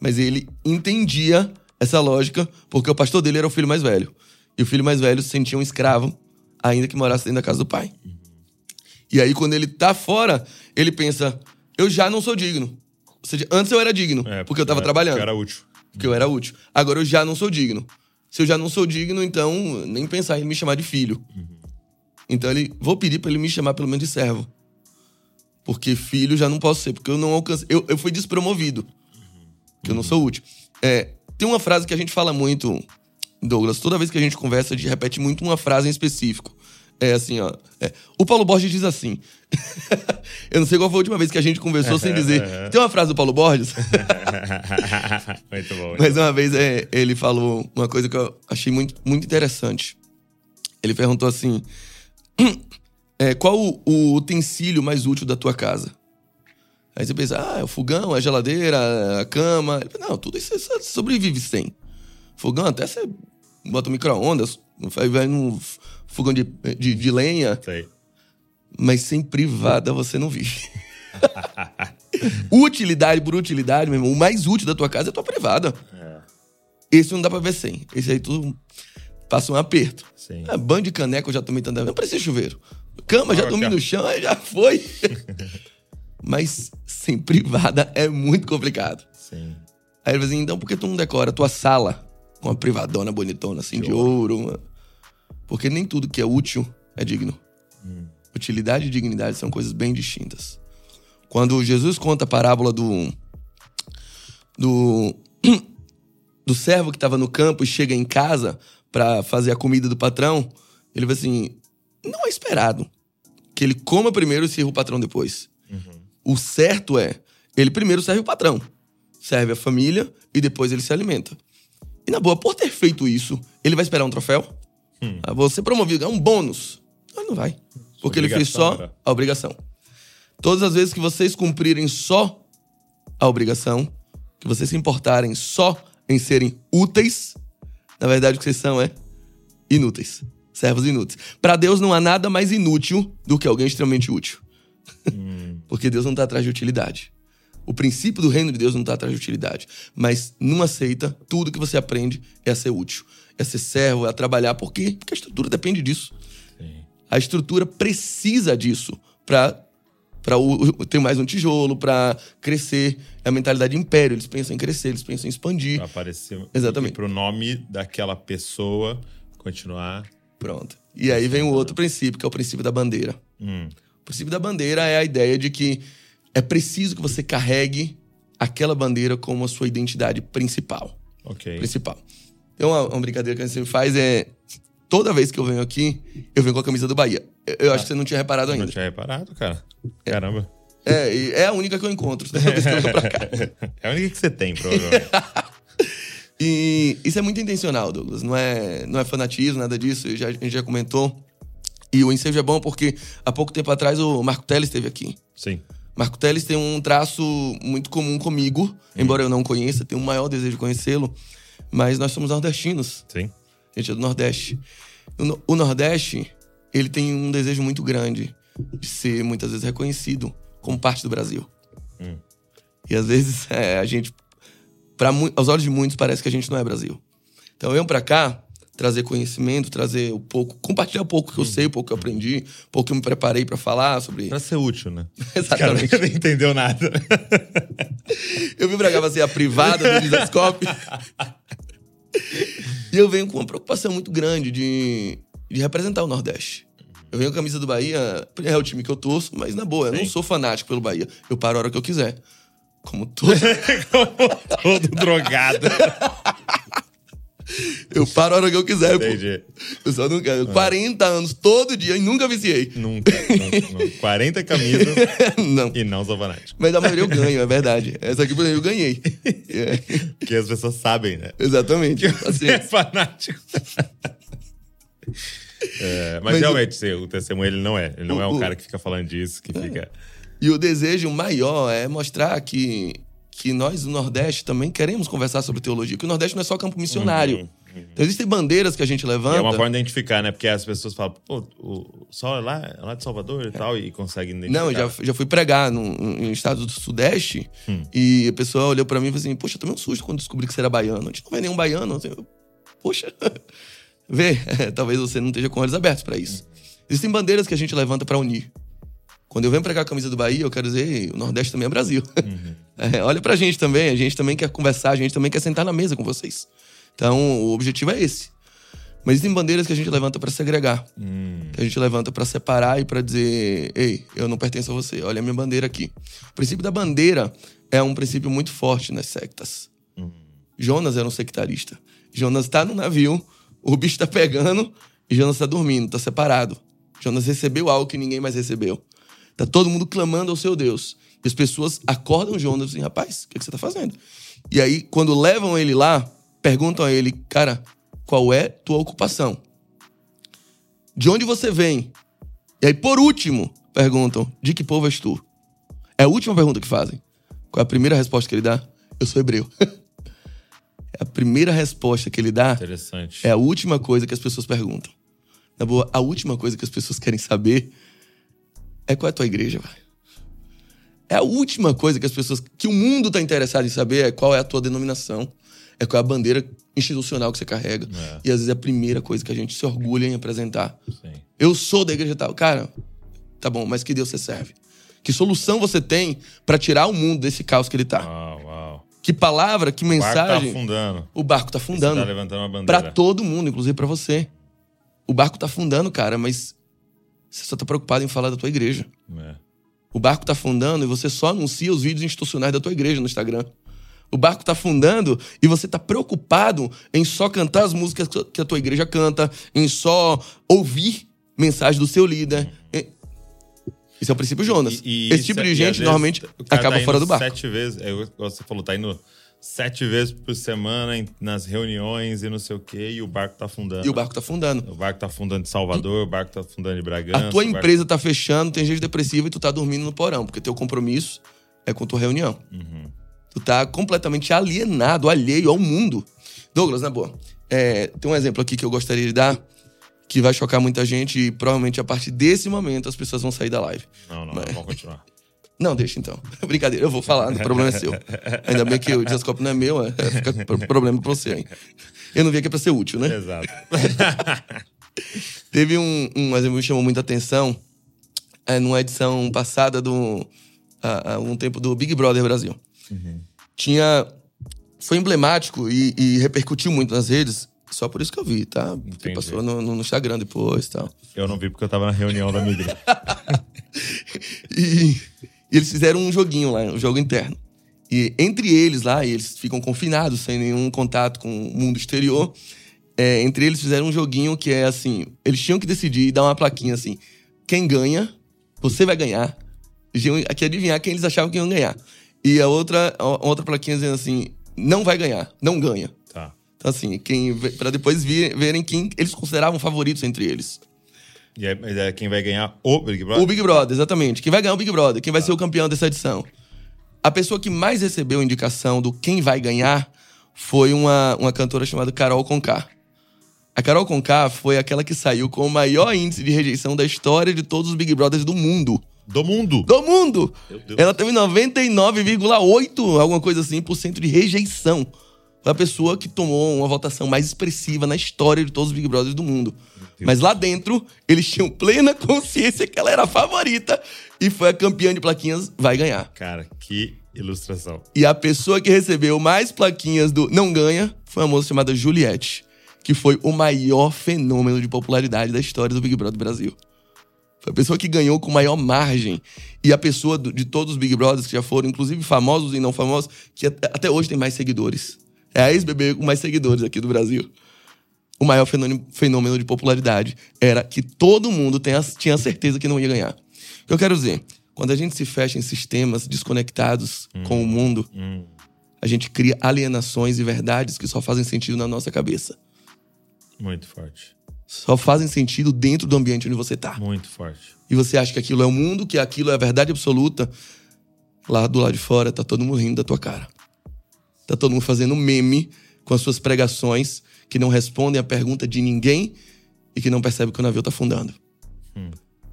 Mas ele entendia essa lógica porque o pastor dele era o filho mais velho. E o filho mais velho se sentia um escravo, ainda que morasse dentro da casa do pai. Uhum. E aí, quando ele tá fora, ele pensa... Eu já não sou digno. Ou seja, antes eu era digno, porque eu tava trabalhando. Porque eu era útil. Porque eu era útil. Agora eu já não sou digno. Se eu já não sou digno, então nem pensar em me chamar de filho. Uhum. Então vou pedir pra ele me chamar pelo menos de servo. Porque filho já não posso ser, porque eu não alcancei. Eu fui despromovido. Uhum. Porque eu não sou útil. Tem uma frase que a gente fala muito, Douglas. Toda vez que a gente conversa, a gente repete muito uma frase em específico. É assim, ó. O Paulo Borges diz assim. Eu não sei qual foi a última vez que a gente conversou sem dizer. Tem uma frase do Paulo Borges? Muito bom. Mas uma vez ele falou uma coisa que eu achei muito, muito interessante. Ele perguntou assim: qual o utensílio mais útil da tua casa? Aí você pensa, é o fogão, a geladeira, a cama. Ele fala, não, tudo isso você sobrevive sem. Fogão, até você bota um micro-ondas, vai num fogão de lenha. Sei. Mas sem privada você não vive. Utilidade por utilidade, meu irmão. O mais útil da tua casa é a tua privada. Esse não dá pra ver sem. Esse aí tu passa um aperto. Sim. Banho de caneco eu já tomei tanto. Não precisa chuveiro. Cama, já dormi no chão, aí já foi. Mas sem privada é muito complicado. Sim. Aí ele fala assim, então por que tu não decora a tua sala com uma privadona bonitona assim de ouro? Mano? Porque nem tudo que é útil é digno. Utilidade e dignidade são coisas bem distintas. Quando Jesus conta a parábola do servo que estava no campo e chega em casa para fazer a comida do patrão, ele vai assim, não é esperado que ele coma primeiro e sirva o patrão depois. O certo é, ele primeiro serve o patrão, serve a família e depois ele se alimenta. E na boa, por ter feito isso, ele vai esperar um troféu? Você promovido, é um bônus. Não vai. Porque ele fez só a obrigação. Todas as vezes que vocês cumprirem só a obrigação, que vocês se importarem só em serem úteis, na verdade o que vocês são é inúteis. Servos inúteis. Pra Deus não há nada mais inútil do que alguém extremamente útil. Porque Deus não tá atrás de utilidade. O princípio do reino de Deus não tá atrás de utilidade. Mas numa seita, tudo que você aprende é a ser útil. É a ser servo, é a trabalhar. Por quê? Porque a estrutura depende disso. A estrutura precisa disso para ter mais um tijolo, para crescer. É a mentalidade de império. Eles pensam em crescer, eles pensam em expandir. Para aparecer. Exatamente. Para o nome daquela pessoa continuar. Pronto. E aí vem o outro princípio, que é o princípio da bandeira. O princípio da bandeira é a ideia de que é preciso que você carregue aquela bandeira como a sua identidade principal. Ok. Principal. Então, uma brincadeira que a gente sempre faz é... Toda vez que eu venho aqui, eu venho com a camisa do Bahia. Eu acho que você não tinha reparado ainda. Não tinha reparado, cara. Caramba. É a única que eu encontro. Toda vez que eu venho pra cá. É a única que você tem, provavelmente. E isso é muito intencional, Douglas. Não é fanatismo, nada disso. A gente já comentou. E o ensejo é bom porque há pouco tempo atrás o Marco Teles esteve aqui. Sim. Marco Teles tem um traço muito comum comigo. Embora eu não conheça, tenho o maior desejo de conhecê-lo. Mas nós somos nordestinos. Sim. A gente é do Nordeste. O Nordeste, ele tem um desejo muito grande de ser, muitas vezes, reconhecido como parte do Brasil. E, às vezes, a gente... aos olhos de muitos, parece que a gente não é Brasil. Então, eu pra cá, trazer conhecimento, trazer o pouco... Compartilhar o pouco que eu sei, o pouco que eu aprendi, o pouco que eu me preparei pra falar sobre... Pra ser útil, né? Exatamente. Cara, nem entendeu nada. Eu vim pra cá pra ser a privada do Lidascope. E eu venho com uma preocupação muito grande de representar o Nordeste. Eu venho com a camisa do Bahia, é o time que eu torço, mas na boa, eu não sou fanático pelo Bahia. Eu paro a hora que eu quiser. Como todo drogado. Eu paro a hora que eu quiser. Entendi. Eu só nunca... 40 anos, todo dia, e nunca viciei. Nunca. 40 camisas não. E não sou fanático. Mas a maioria eu ganho, é verdade. Essa aqui, por exemplo, eu ganhei. Porque as pessoas sabem, né? Exatamente. Que você é fanático. Mas realmente, o testemunho, ele não é um cara que fica falando disso, que fica... E o desejo maior é mostrar que nós, do Nordeste, também queremos conversar sobre teologia. Que o Nordeste não é só campo missionário. Então, existem bandeiras que a gente levanta. E é uma forma de identificar, né? Porque as pessoas falam, pô, o Saulo é lá de Salvador e tal, e conseguem identificar. Não, eu já fui pregar no estado do Sudeste, e a pessoa olhou pra mim e falou assim, poxa, eu tomei um susto quando descobri que você era baiano. A gente não vê nenhum baiano. Assim, poxa, vê. Talvez você não esteja com olhos abertos pra isso. Existem bandeiras que a gente levanta pra unir. Quando eu venho pregar a camisa do Bahia, eu quero dizer, o Nordeste também é Brasil. Olha pra gente também, a gente também quer conversar, a gente também quer sentar na mesa com vocês. Então, o objetivo é esse. Mas existem bandeiras que a gente levanta pra segregar. Que a gente levanta pra separar e pra dizer, ei, eu não pertenço a você, olha a minha bandeira aqui. O princípio da bandeira é um princípio muito forte nas sectas. Jonas era um sectarista. Jonas tá no navio, o bicho tá pegando, e Jonas tá dormindo, tá separado. Jonas recebeu algo que ninguém mais recebeu. Tá todo mundo clamando ao seu Deus. E as pessoas acordam Jonas e dizem, rapaz, o que você tá fazendo? E aí, quando levam ele lá, perguntam a ele, cara, qual é tua ocupação? De onde você vem? E aí, por último, perguntam, de que povo és tu? É a última pergunta que fazem. Qual é a primeira resposta que ele dá? Eu sou hebreu. A primeira resposta que ele dá é a última coisa que as pessoas perguntam. Na boa, a última coisa que as pessoas querem saber é qual é a tua igreja, vai. É a última coisa que as pessoas... Que o mundo tá interessado em saber é qual é a tua denominação. É qual é a bandeira institucional que você carrega. E às vezes é a primeira coisa que a gente se orgulha em apresentar. Eu sou da igreja tal. Cara, tá bom, mas que Deus você serve? Que solução você tem pra tirar o mundo desse caos que ele tá? Que palavra, que mensagem... O barco tá afundando. O barco tá afundando. E você tá levantando uma bandeira. Pra todo mundo, inclusive pra você. O barco tá afundando, cara, mas... Você só tá preocupado em falar da tua igreja. O barco tá afundando e você só anuncia os vídeos institucionais da tua igreja no Instagram. O barco tá afundando e você tá preocupado em só cantar as músicas que a tua igreja canta, em só ouvir mensagem do seu líder. Esse é o princípio Jonas. Esse tipo de gente, normalmente, acaba tá fora do barco. 7 vezes, você falou, tá indo 7 vezes por semana nas reuniões e não sei o quê, e o barco tá afundando. O barco tá afundando de Salvador, o barco tá afundando de Bragança. A tua empresa tá fechando, tem gente depressiva e tu tá dormindo no porão, porque teu compromisso é com tua reunião. Tu tá completamente alienado, alheio ao mundo. Douglas, na boa, tem um exemplo aqui que eu gostaria de dar, que vai chocar muita gente e provavelmente a partir desse momento as pessoas vão sair da live. Mas... vamos continuar. Não, deixa então. Brincadeira, eu vou falar, o problema é seu. Ainda bem que o desascope não é meu, fica problema pra você, hein? Eu não vim aqui pra ser útil, né? Exato. Teve um exemplo que me chamou muita atenção, numa edição passada há um tempo do Big Brother Brasil. Foi emblemático e repercutiu muito nas redes. Só por isso que eu vi, tá? Porque passou no Instagram depois e tal. Eu não vi porque eu tava na reunião da minha igreja. E eles fizeram um joguinho lá, um jogo interno. E entre eles lá, e eles ficam confinados, sem nenhum contato com o mundo exterior. Entre eles fizeram um joguinho que é assim, eles tinham que decidir e dar uma plaquinha assim. Quem ganha, você vai ganhar. Eles tinham que adivinhar quem eles achavam que iam ganhar. E a outra plaquinha dizendo assim, não vai ganhar, não ganha. Então assim, pra depois verem quem eles consideravam favoritos entre eles. E aí, quem vai ganhar o Big Brother? O Big Brother, exatamente. Quem vai ganhar o Big Brother, quem vai ser o campeão dessa edição. A pessoa que mais recebeu indicação do quem vai ganhar foi uma cantora chamada Carol Conká. A Carol Conká foi aquela que saiu com o maior índice de rejeição da história de todos os Big Brothers do mundo. Do mundo! Meu Deus. Ela teve 99,8%, alguma coisa assim, % de rejeição. Foi a pessoa que tomou uma votação mais expressiva na história de todos os Big Brothers do mundo. Mas lá dentro, eles tinham plena consciência que ela era a favorita e foi a campeã de plaquinhas, vai ganhar. Cara, que ilustração. E a pessoa que recebeu mais plaquinhas do Não Ganha foi uma moça chamada Juliette, que foi o maior fenômeno de popularidade da história do Big Brother Brasil. Foi a pessoa que ganhou com maior margem. E a pessoa de todos os Big Brothers que já foram, inclusive famosos e não famosos, que até hoje tem mais seguidores. É a ex-BBB com mais seguidores aqui do Brasil. O maior fenômeno de popularidade era que todo mundo tinha a certeza que não ia ganhar. O que eu quero dizer, quando a gente se fecha em sistemas desconectados com o mundo, a gente cria alienações e verdades que só fazem sentido na nossa cabeça. Muito forte. só fazem sentido dentro do ambiente onde você está. Muito forte. E você acha que aquilo é o mundo, que aquilo é a verdade absoluta. Lá do lado de fora, tá todo mundo rindo da tua cara. Tá todo mundo fazendo meme com as suas pregações que não respondem a pergunta de ninguém e que não percebe que o navio tá afundando.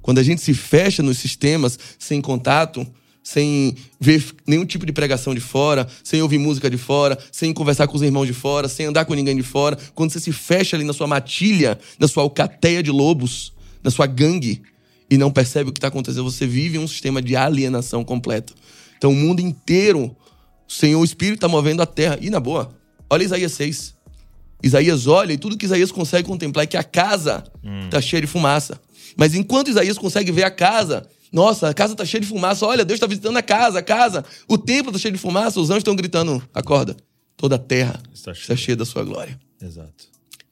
Quando a gente se fecha nos sistemas, sem contato, sem ver nenhum tipo de pregação de fora, sem ouvir música de fora, sem conversar com os irmãos de fora, sem andar com ninguém de fora, quando você se fecha ali na sua matilha, na sua alcateia de lobos, na sua gangue, e não percebe o que está acontecendo, você vive um sistema de alienação completo. Então o mundo inteiro, o Senhor, o Espírito está movendo a terra. E na boa, olha Isaías 6. Isaías olha e tudo que Isaías consegue contemplar é que a casa está cheia de fumaça. Mas enquanto Isaías consegue ver a casa... Nossa, a casa tá cheia de fumaça. Olha, Deus tá visitando a casa. O templo tá cheio de fumaça. Os anjos estão gritando. Acorda. Toda a terra está cheia da sua glória. Exato.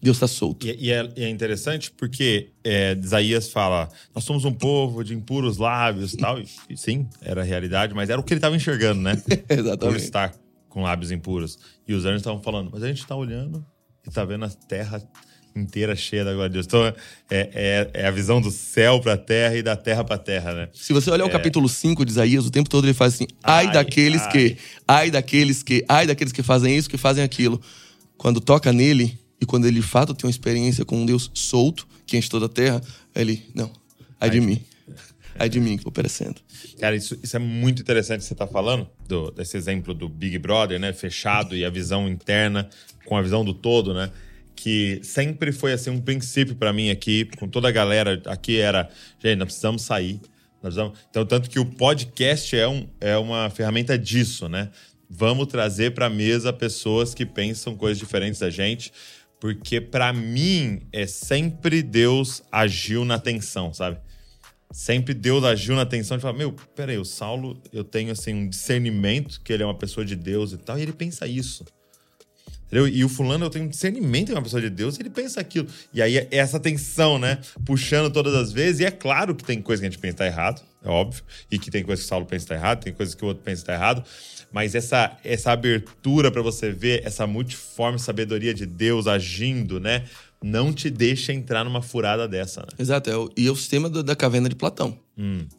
Deus tá solto. E é interessante porque Isaías fala, nós somos um povo de impuros lábios tal, e tal. Sim, era a realidade, mas era o que ele tava enxergando, né? Exatamente. Por estar com lábios impuros. E os anjos estavam falando, mas a gente tá olhando e tá vendo a terra... inteira cheia da glória de Deus. Então, é a visão do céu para a terra e da terra para a terra, né? Se você olhar o capítulo 5 de Isaías, o tempo todo ele faz assim, ai daqueles que fazem isso, que fazem aquilo. Quando toca nele, e quando ele de fato tem uma experiência com um Deus solto, que enche toda a terra, ele, não, ai de mim. Ai de mim que vou perecendo. Cara, isso é muito interessante que você tá falando, desse exemplo do Big Brother, né? Fechado e a visão interna com a visão do todo, né? Que sempre foi assim um princípio para mim aqui, com toda a galera aqui era, gente, nós precisamos sair. Então, tanto que o podcast é uma ferramenta disso, né? Vamos trazer para a mesa pessoas que pensam coisas diferentes da gente, porque para mim é sempre Deus agiu na tensão, sabe? Sempre Deus agiu na tensão de falar, meu, peraí, o Saulo, eu tenho assim um discernimento que ele é uma pessoa de Deus e tal, e ele pensa isso. Entendeu? E o fulano, eu tenho discernimento em uma pessoa de Deus, ele pensa aquilo. E aí é essa tensão, né? Puxando todas as vezes. E é claro que tem coisa que a gente pensa que tá errado, é óbvio. E que tem coisa que o Saulo pensa que tá errado, tem coisa que o outro pensa que tá errado. Mas essa abertura para você ver essa multiforme sabedoria de Deus agindo, né? Não te deixa entrar numa furada dessa, né? Exato. E é o sistema da caverna de Platão.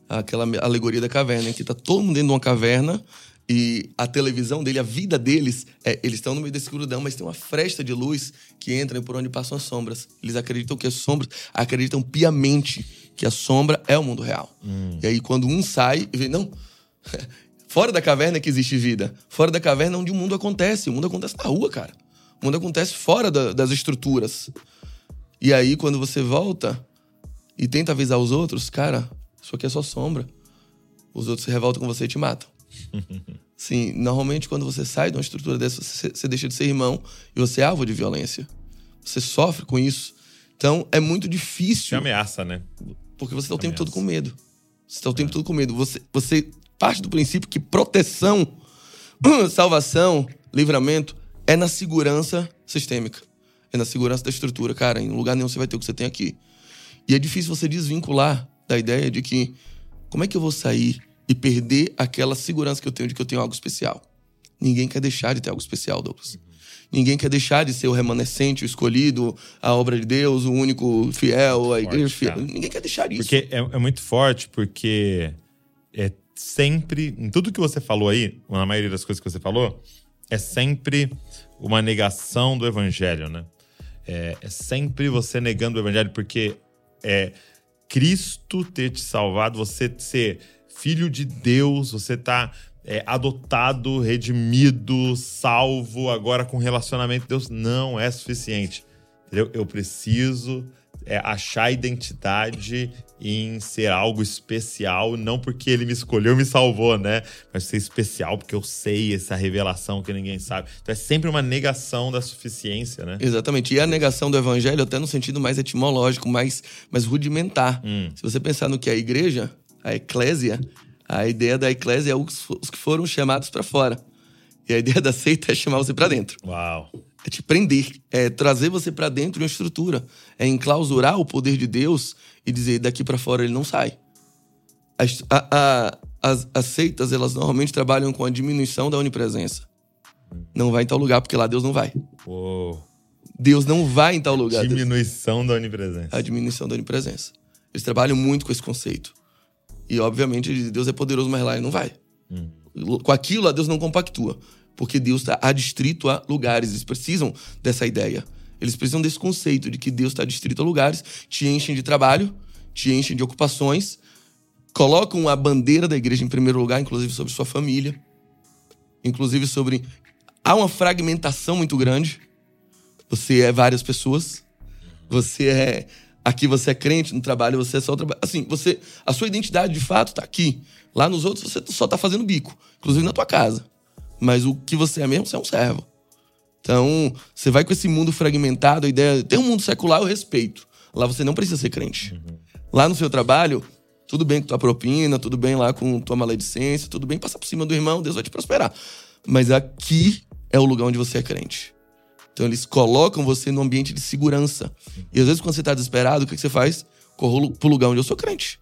Aquela alegoria da caverna, em que tá todo mundo dentro de uma caverna. E a televisão dele, a vida deles, eles estão no meio da escuridão, mas tem uma fresta de luz que entra por onde passam as sombras. Eles acreditam que as sombras, acreditam piamente que a sombra é o mundo real. E aí quando um sai, vê, não, fora da caverna que existe vida, fora da caverna é onde o mundo acontece na rua, cara. O mundo acontece fora das estruturas. E aí quando você volta e tenta avisar os outros, cara, isso aqui é só sombra. Os outros se revoltam com você e te matam. Sim, normalmente quando você sai de uma estrutura dessa, você deixa de ser irmão e você é alvo de violência. Você sofre com isso. Então é muito difícil. Te ameaça, né? Porque você tá o tempo todo com medo. Você tá o tempo todo com medo. Você parte do princípio que proteção, salvação, livramento é na segurança sistêmica. É na segurança da estrutura. Cara, em lugar nenhum você vai ter o que você tem aqui. E é difícil você desvincular da ideia de que como é que eu vou sair e perder aquela segurança que eu tenho de que eu tenho algo especial. Ninguém quer deixar de ter algo especial, Douglas. Ninguém quer deixar de ser o remanescente, o escolhido, a obra de Deus, o único fiel, a igreja fiel. Cara. Ninguém quer deixar isso. Porque é muito forte, porque é sempre... Em tudo que você falou aí, na maioria das coisas que você falou, é sempre uma negação do evangelho, né? É sempre você negando o evangelho, porque é Cristo ter te salvado, você ser... Filho de Deus, você tá adotado, redimido, salvo, agora com relacionamento com Deus. Não é suficiente, entendeu? Eu preciso achar identidade em ser algo especial, não porque ele me escolheu e me salvou, né? Mas ser especial porque eu sei essa revelação que ninguém sabe. Então é sempre uma negação da suficiência, né? Exatamente. E a negação do evangelho até no sentido mais etimológico, mais rudimentar. Se você pensar no que é a igreja... A eclésia, a ideia da eclésia é os que foram chamados pra fora. E a ideia da seita é chamar você pra dentro. Uau! É te prender, é trazer você pra dentro de uma estrutura. É enclausurar o poder de Deus e dizer, daqui pra fora ele não sai. As seitas, elas normalmente trabalham com a diminuição da onipresença. Não vai em tal lugar, porque lá Deus não vai. Uou! Deus não vai em tal lugar. A diminuição da onipresença. A diminuição da onipresença. Eles trabalham muito com esse conceito. E, obviamente, Deus é poderoso, mas lá ele não vai. Com aquilo, lá Deus não compactua. Porque Deus está adstrito a lugares. Eles precisam dessa ideia. Eles precisam desse conceito de que Deus está adstrito a lugares. Te enchem de trabalho, te enchem de ocupações. Colocam a bandeira da igreja em primeiro lugar, inclusive sobre sua família. Inclusive sobre... Há uma fragmentação muito grande. Você é várias pessoas. Você é... Aqui você é crente, no trabalho você é só trabalho. Assim, você, a sua identidade de fato tá aqui. Lá nos outros você só tá fazendo bico. Inclusive na tua casa. Mas o que você é mesmo, você é um servo. Então, você vai com esse mundo fragmentado. A ideia... Tem um mundo secular, eu respeito. Lá você não precisa ser crente. Lá no seu trabalho, tudo bem com tua propina, tudo bem lá com tua maledicência, tudo bem passar por cima do irmão, Deus vai te prosperar. Mas aqui é o lugar onde você é crente. Então eles colocam você num ambiente de segurança. E às vezes quando você tá desesperado, o que você faz? Corro pro lugar onde eu sou crente.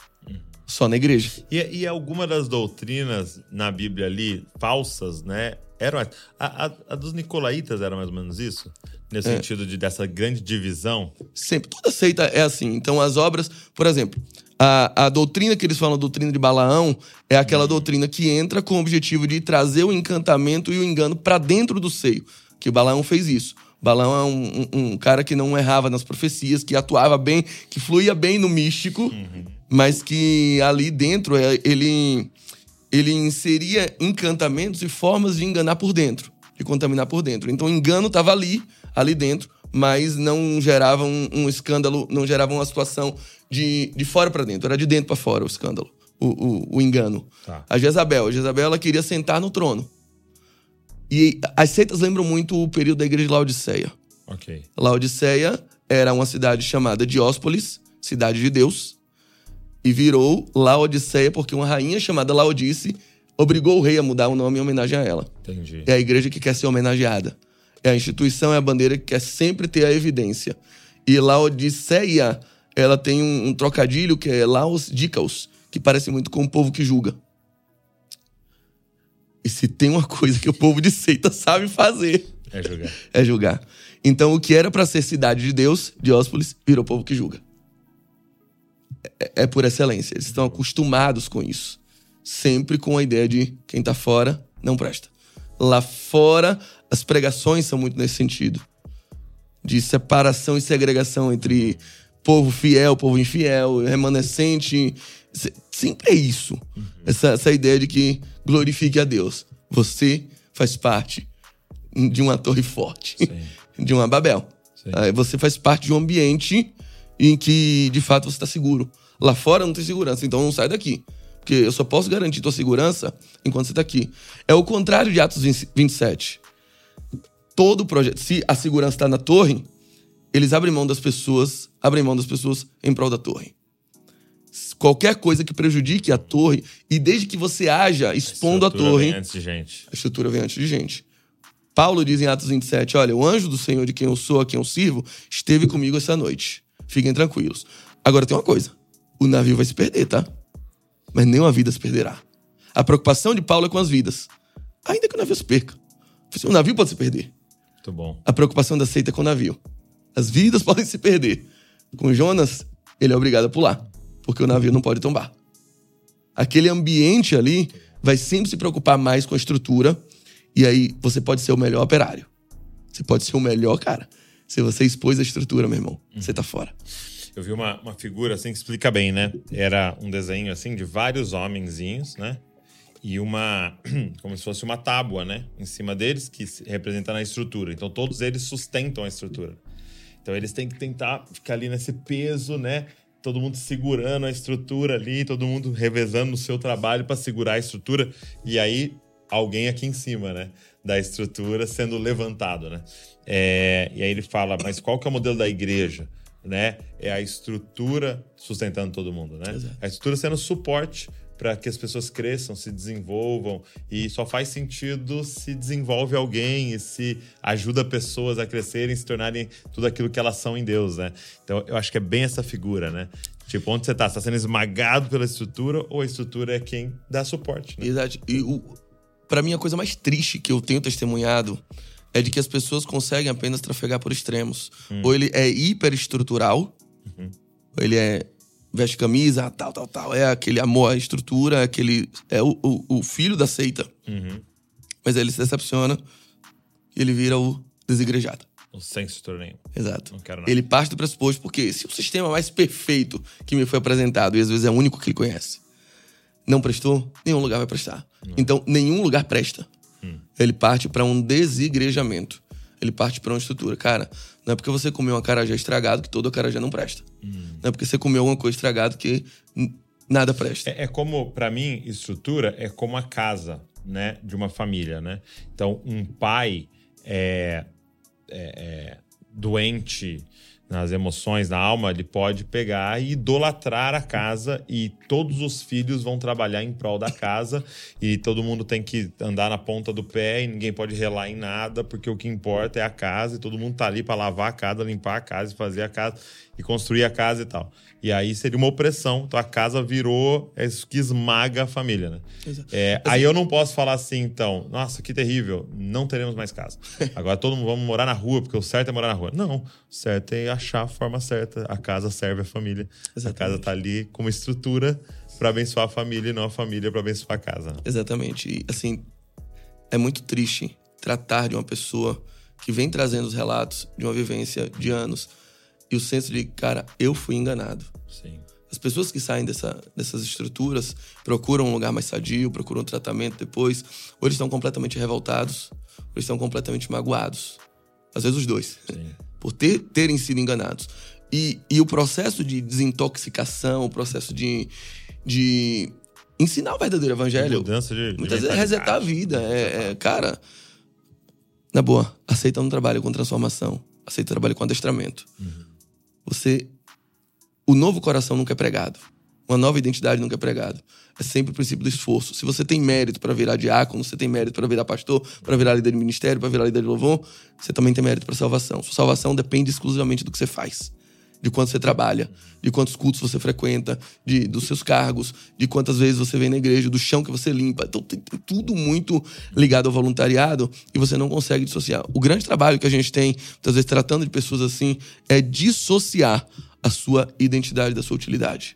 Só na igreja. E alguma das doutrinas na Bíblia ali, falsas, né? Eram a dos nicolaítas era mais ou menos isso? Nesse sentido dessa grande divisão? Sempre. Toda seita é assim. Então as obras... Por exemplo, a doutrina que eles falam, a doutrina de Balaão, é aquela doutrina que entra com o objetivo de trazer o encantamento e o engano para dentro do seio. Que Balaão fez isso. Balaão é um cara que não errava nas profecias, que atuava bem, que fluía bem no místico, mas que ali dentro ele inseria encantamentos e formas de enganar por dentro, de contaminar por dentro. Então o engano estava ali dentro, mas não gerava um escândalo, não gerava uma situação de fora para dentro, era de dentro para fora o escândalo, o engano. Tá. A Jezabel ela queria sentar no trono. E as seitas lembram muito o período da igreja de Laodiceia. Okay. Laodiceia era uma cidade chamada Dióspolis, cidade de Deus, e virou Laodiceia porque uma rainha chamada Laodice obrigou o rei a mudar o nome em homenagem a ela. Entendi. É a igreja que quer ser homenageada. É a instituição, é a bandeira que quer sempre ter a evidência. E Laodiceia, ela tem um trocadilho que é Laos Dicaos, que parece muito com o povo que julga. E se tem uma coisa que o povo de seita sabe fazer... É julgar. É julgar. Então, o que era pra ser cidade de Deus, Dióspolis, virou povo que julga. É por excelência. Eles estão acostumados com isso. Sempre com a ideia de quem tá fora não presta. Lá fora, as pregações são muito nesse sentido. De separação e segregação entre povo fiel, povo infiel, remanescente... Sempre é isso. Essa ideia de que glorifique a Deus. Você faz parte de uma torre forte. Sim. De uma Babel. Sim. Você faz parte de um ambiente em que, de fato, você está seguro. Lá fora não tem segurança, então não sai daqui. Porque eu só posso garantir tua segurança enquanto você está aqui. É o contrário de Atos 27. Todo projeto... Se a segurança está na torre, eles abrem mão das pessoas em prol da torre. Qualquer coisa que prejudique a torre, e desde que você haja expondo a torre... A estrutura vem antes de gente. Paulo diz em Atos 27, olha, o anjo do Senhor de quem eu sou, a quem eu sirvo, esteve comigo essa noite. Fiquem tranquilos. Agora tem uma coisa, o navio vai se perder, tá? Mas nenhuma vida se perderá. A preocupação de Paulo é com as vidas. Ainda que o navio se perca. O navio pode se perder. Muito bom. A preocupação da seita é com o navio. As vidas podem se perder. Com Jonas, ele é obrigado a pular. Porque o navio não pode tombar. Aquele ambiente ali vai sempre se preocupar mais com a estrutura. E aí você pode ser o melhor operário. Você pode ser o melhor, cara. Se você expôs a estrutura, meu irmão, você tá fora. Eu vi uma figura assim que explica bem, né? Era um desenho assim de vários homenzinhos, né? E como se fosse uma tábua, né? Em cima deles, que representa a estrutura. Então todos eles sustentam a estrutura. Então eles têm que tentar ficar ali nesse peso, né? Todo mundo segurando a estrutura ali, todo mundo revezando no seu trabalho para segurar a estrutura. E aí, alguém aqui em cima, né? Da estrutura sendo levantado, né? E aí ele fala, mas qual que é o modelo da igreja, né? É a estrutura sustentando todo mundo, né? Exato. A estrutura sendo suporte para que as pessoas cresçam, se desenvolvam. E só faz sentido se desenvolve alguém e se ajuda pessoas a crescerem, se tornarem tudo aquilo que elas são em Deus, né? Então, eu acho que é bem essa figura, né? Tipo, onde você tá? Você tá sendo esmagado pela estrutura ou a estrutura é quem dá suporte, né? Exato. E pra mim, a coisa mais triste que eu tenho testemunhado é de que as pessoas conseguem apenas trafegar por extremos. Ou ele é hiperestrutural, ou ele é veste camisa, tal, tal, tal. É aquele amor à estrutura, aquele, é o filho da seita. Mas aí ele se decepciona e ele vira o desigrejado. Sem estrutura nenhuma. Exato. Não quero nada. Ele parte do pressuposto, porque se o sistema mais perfeito que me foi apresentado, e às vezes é o único que ele conhece, não prestou, nenhum lugar vai prestar. Então, nenhum lugar presta. Ele parte pra um desigrejamento. Ele parte pra uma estrutura. Cara, não é porque você comeu um acarajé estragado que todo acarajé não presta. Não é porque você comeu alguma coisa estragada que nada presta. É como, pra mim, estrutura é como a casa, né, de uma família, né? Então, um pai é doente nas emoções, na alma, ele pode pegar e idolatrar a casa, e todos os filhos vão trabalhar em prol da casa e todo mundo tem que andar na ponta do pé e ninguém pode relar em nada, porque o que importa é a casa e todo mundo tá ali para lavar a casa, limpar a casa e fazer a casa e construir a casa e tal. E aí seria uma opressão. Então a casa virou isso que esmaga a família, né? Aí eu não posso falar assim, então, nossa, que terrível, não teremos mais casa. Agora todo mundo vamos morar na rua, porque o certo é morar na rua. Não, o certo é achar a forma certa. A casa serve a família. Exatamente. A casa tá ali como estrutura para abençoar a família e não a família para abençoar a casa. Né? Exatamente. E assim, é muito triste tratar de uma pessoa que vem trazendo os relatos de uma vivência de anos e o senso de, cara, eu fui enganado. Sim. As pessoas que saem dessas estruturas procuram um lugar mais sadio, procuram um tratamento depois, ou eles estão completamente revoltados, ou eles estão completamente magoados. Às vezes os dois. Sim. Por terem sido enganados. E o processo de desintoxicação, o processo de ensinar o verdadeiro evangelho, mudança de muitas vezes é resetar a vida. Cara, na boa, aceita um trabalho com transformação, aceita um trabalho com adestramento. O novo coração nunca é pregado. Uma nova identidade nunca é pregada. É sempre o princípio do esforço. Se você tem mérito para virar diácono, você tem mérito para virar pastor, para virar líder de ministério, para virar líder de louvor, você também tem mérito para salvação. Sua salvação depende exclusivamente do que você faz, de quanto você trabalha, de quantos cultos você frequenta, dos seus cargos, de quantas vezes você vem na igreja, do chão que você limpa. Então tem tudo muito ligado ao voluntariado e você não consegue dissociar. O grande trabalho que a gente tem, muitas vezes tratando de pessoas assim, é dissociar a sua identidade da sua utilidade.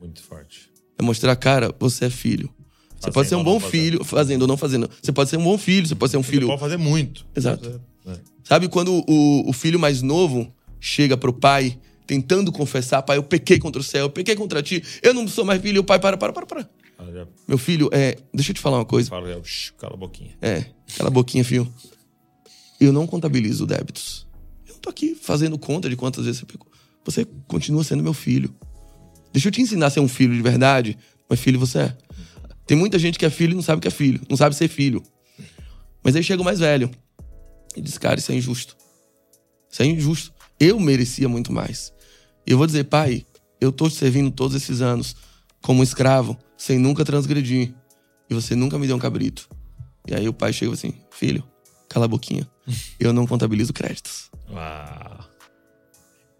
Muito forte. É mostrar, cara, você é filho. Você pode ser um bom filho, fazendo ou não fazendo. Você pode ser um bom filho, você pode ser um filho... Você pode fazer muito. Exato. Sabe quando o filho mais novo chega pro pai tentando confessar, pai, eu pequei contra o céu, eu pequei contra ti, eu não sou mais filho, o pai, para. Meu filho, deixa eu te falar uma coisa. Cala a boquinha. Cala a boquinha, filho. Eu não contabilizo débitos. Eu não tô aqui fazendo conta de quantas vezes você pecou. Você continua sendo meu filho. Deixa eu te ensinar a ser um filho de verdade, mas filho você é. Tem muita gente que é filho e não sabe o que é filho, não sabe ser filho. Mas aí chega o mais velho e diz, cara, isso é injusto. Isso é injusto. Eu merecia muito mais. E eu vou dizer, pai, eu tô te servindo todos esses anos como escravo, sem nunca transgredir. E você nunca me deu um cabrito. E aí o pai chega assim, filho, cala a boquinha. Eu não contabilizo créditos. Uau.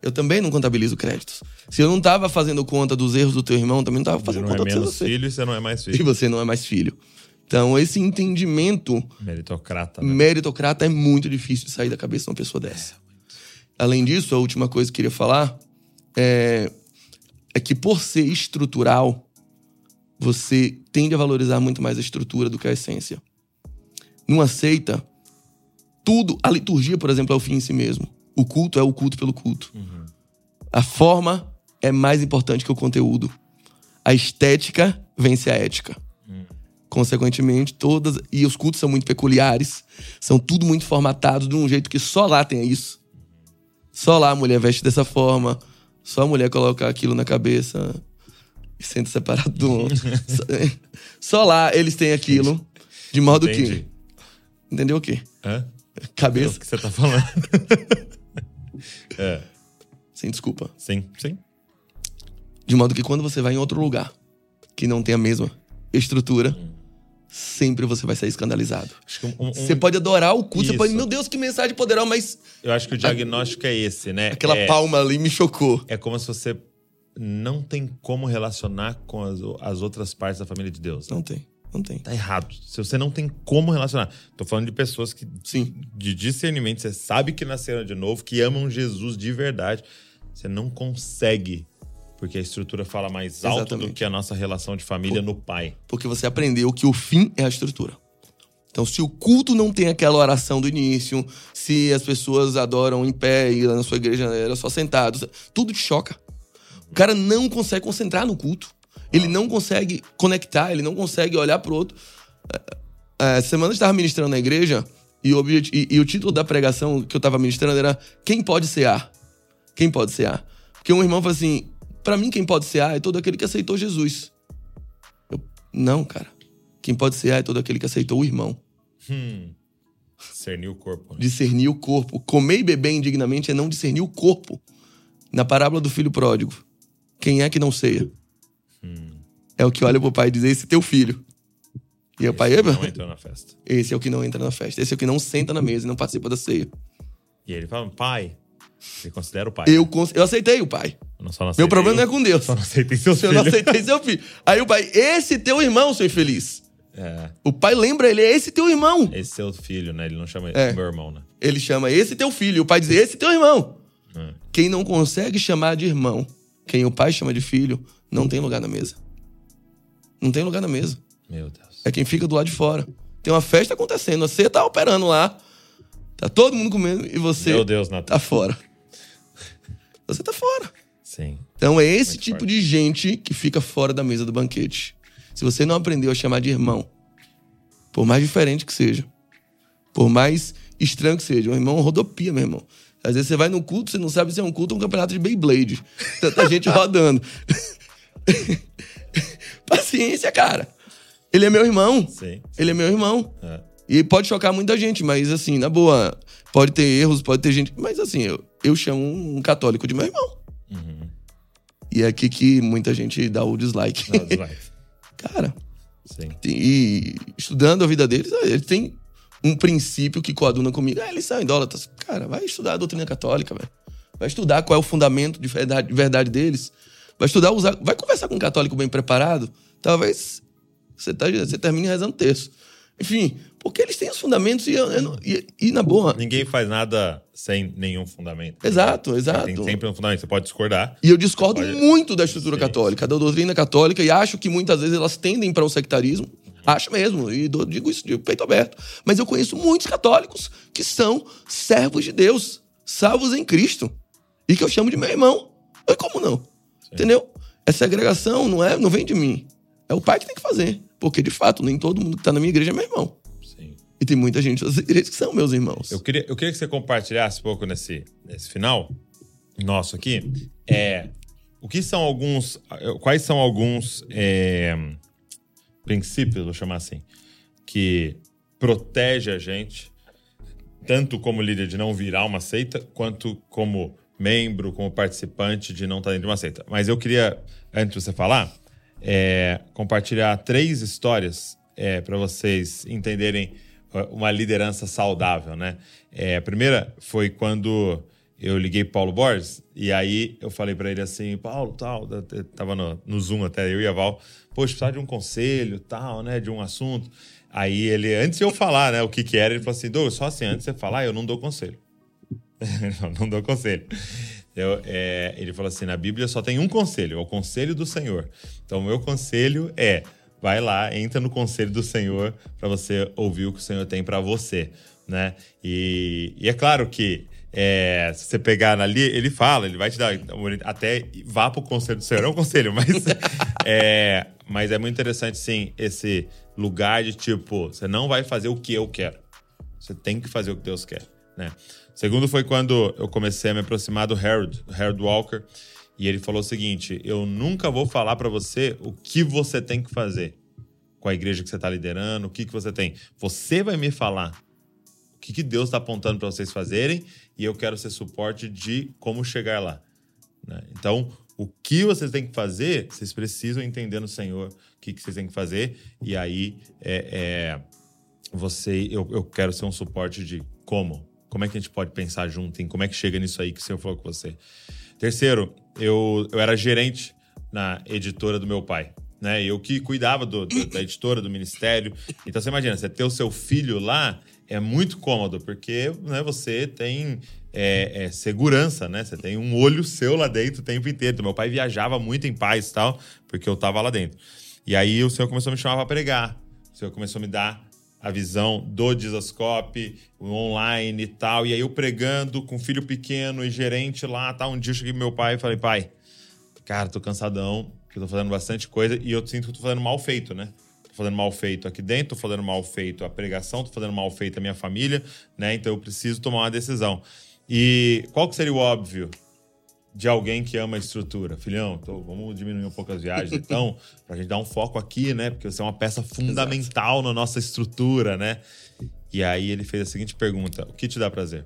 Eu também não contabilizo créditos. Se eu não estava fazendo conta dos erros do teu irmão, também não estava fazendo conta do seu filho. E você não é mais filho. E você não é mais filho. Então, esse entendimento... Meritocrata. Né? Meritocrata é muito difícil de sair da cabeça de uma pessoa dessa. Além disso, a última coisa que eu queria falar é que por ser estrutural, você tende a valorizar muito mais a estrutura do que a essência. Numa seita, tudo... A liturgia, por exemplo, é o fim em si mesmo. O culto é o culto pelo culto. A forma é mais importante que o conteúdo. A estética vence a ética. Consequentemente, todas... E os cultos são muito peculiares. São tudo muito formatados de um jeito que só lá tem isso. Só lá a mulher veste dessa forma. Só a mulher coloca aquilo na cabeça e senta separado do outro. Só lá eles têm aquilo. De modo que... Entendeu o quê? Hã? Cabeça. É o que você tá falando. Sem desculpa. Sim. De modo que quando você vai em outro lugar que não tem a mesma estrutura, sempre você vai sair escandalizado. Acho que você pode adorar o culto, você pode, meu Deus, que mensagem poderosa, mas... Eu acho que o diagnóstico é esse, né? Aquela palma ali me chocou. É como se você não tem como relacionar com as outras partes da família de Deus. Né? Não tem. Não tem. Tá errado. Se você não tem como relacionar. Tô falando de pessoas que, sim, de discernimento, você sabe que nasceram de novo, que amam Jesus de verdade. Você não consegue, porque a estrutura fala mais alto, exatamente, do que a nossa relação de família no pai. Porque você aprendeu que o fim é a estrutura. Então, se o culto não tem aquela oração do início, se as pessoas adoram em pé e lá na sua igreja era só sentado, tudo te choca. O cara não consegue concentrar no culto. Ele não consegue conectar, ele não consegue olhar pro outro. Essa semana eu estava ministrando na igreja e o título da pregação que eu estava ministrando era Quem Pode Cear? Quem Pode Cear? Porque um irmão falou assim, pra mim quem pode cear é todo aquele que aceitou Jesus. Não, cara. Quem pode cear é todo aquele que aceitou o irmão. Discernir o corpo. Né? Discernir o corpo. Comer e beber indignamente é não discernir o corpo. Na parábola do filho pródigo, quem é que não ceia? É o que olha pro pai e diz, esse é teu filho. E o pai... Esse não entra na festa. Esse é o que não entra na festa. Esse é o que não senta na mesa e não participa da ceia. E ele fala, pai... Você considera o pai? Eu aceitei o pai. Meu problema não é com Deus. Só não aceitei seu filho. Eu não aceitei seu filho. Aí o pai, esse teu irmão, seu infeliz. É. O pai lembra, ele é esse teu irmão. Esse teu filho, né? Ele não chama meu irmão, né? Ele chama esse teu filho. E o pai diz, esse teu irmão. Quem não consegue chamar de irmão, quem o pai chama de filho, não tem lugar na mesa. Não tem lugar na mesa. Meu Deus. É quem fica do lado de fora. Tem uma festa acontecendo, você tá operando lá, tá todo mundo comendo e você... Meu Deus, Natal. Tá fora. Você tá fora. Sim. Então é esse muito tipo forte de gente que fica fora da mesa do banquete. Se você não aprendeu a chamar de irmão, por mais diferente que seja, por mais estranho que seja, um irmão rodopia, meu irmão. Às vezes você vai no culto, você não sabe se é um culto ou um campeonato de Beyblade. Tanta gente rodando. Paciência, cara. Ele é meu irmão. Sim. Ele é meu irmão. É. E pode chocar muita gente, mas assim, na boa, pode ter erros, pode ter gente... Mas assim, eu chamo um católico de meu irmão. E é aqui que muita gente dá o dislike. Dá o dislike. Cara, sim. E estudando a vida deles, eles têm um princípio que coaduna comigo. Eles são idólatras. Cara, vai estudar a doutrina católica, velho. Vai estudar qual é o fundamento de verdade deles. Vai estudar, vai conversar com um católico bem preparado. Talvez você termine rezando terço. Enfim, porque eles têm os fundamentos e na boa. Ninguém faz nada sem nenhum fundamento. Exato. Tem sempre um fundamento, você pode discordar. E eu discordo muito da estrutura católica, da doutrina católica, e acho que muitas vezes elas tendem para um sectarismo. Acho mesmo, e digo isso de peito aberto. Mas eu conheço muitos católicos que são servos de Deus, salvos em Cristo, e que eu chamo de meu irmão. Mas como não? Sim. Entendeu? Essa segregação não vem de mim. É o pai que tem que fazer. Porque, de fato, nem todo mundo que tá na minha igreja é meu irmão. Sim. E tem muita gente das igrejas que são meus irmãos. Eu queria que você compartilhasse um pouco nesse final nosso aqui. Quais são alguns princípios, vou chamar assim, que protege a gente, tanto como líder de não virar uma seita, quanto como membro, como participante de não estar dentro de uma seita. Mas eu queria, antes de você falar... compartilhar 3 histórias para vocês entenderem uma liderança saudável, né? A primeira foi quando eu liguei pro Paulo Borges e aí eu falei para ele assim, Paulo, tal, eu tava no Zoom até, eu e a Val, poxa, precisava de um conselho, tal, né, de um assunto. Aí ele, antes de eu falar, né, o que era, ele falou assim, Douglas, só assim, antes de você falar, eu não dou conselho. Não dou conselho. Ele falou assim, na Bíblia só tem um conselho, é o conselho do Senhor. Então o meu conselho é, vai lá, entra no conselho do Senhor para você ouvir o que o Senhor tem para você, né? E é claro que se você pegar ali, ele fala, ele vai te dar, até vá pro conselho do Senhor, é um conselho, mas é muito interessante sim, esse lugar de tipo, você não vai fazer o que eu quero, você tem que fazer o que Deus quer, né? Segundo foi quando eu comecei a me aproximar do Harold Walker, e ele falou o seguinte, eu nunca vou falar pra você o que você tem que fazer com a igreja que você tá liderando, o que você tem. Você vai me falar o que Deus tá apontando pra vocês fazerem e eu quero ser suporte de como chegar lá, né? Então, o que vocês têm que fazer, vocês precisam entender no Senhor o que vocês têm que fazer e aí eu quero ser um suporte de como é que a gente pode pensar junto, em como é que chega nisso aí que o senhor falou com você. Terceiro, eu era gerente na editora do meu pai. né? Eu que cuidava da editora, do ministério. Então, você imagina, você ter o seu filho lá é muito cômodo, porque né, você tem segurança, né? Você tem um olho seu lá dentro o tempo inteiro. Meu pai viajava muito em paz e tal, porque eu tava lá dentro. E aí o Senhor começou a me chamar para pregar. O Senhor começou a me dar a visão do Jesuscope, o online e tal. E aí eu pregando com filho pequeno e gerente lá, tá? Um dia eu cheguei pro meu pai e falei, pai, cara, tô cansadão, porque eu tô fazendo bastante coisa e eu sinto que eu tô fazendo mal feito, né? Tô fazendo mal feito aqui dentro, tô fazendo mal feito a pregação, tô fazendo mal feito a minha família, né? Então eu preciso tomar uma decisão. E qual que seria o óbvio de alguém que ama a estrutura? Filhão, vamos diminuir um pouco as viagens, então, pra gente dar um foco aqui, né? Porque você é uma peça fundamental na nossa estrutura, né? E aí ele fez a seguinte pergunta, o que te dá prazer?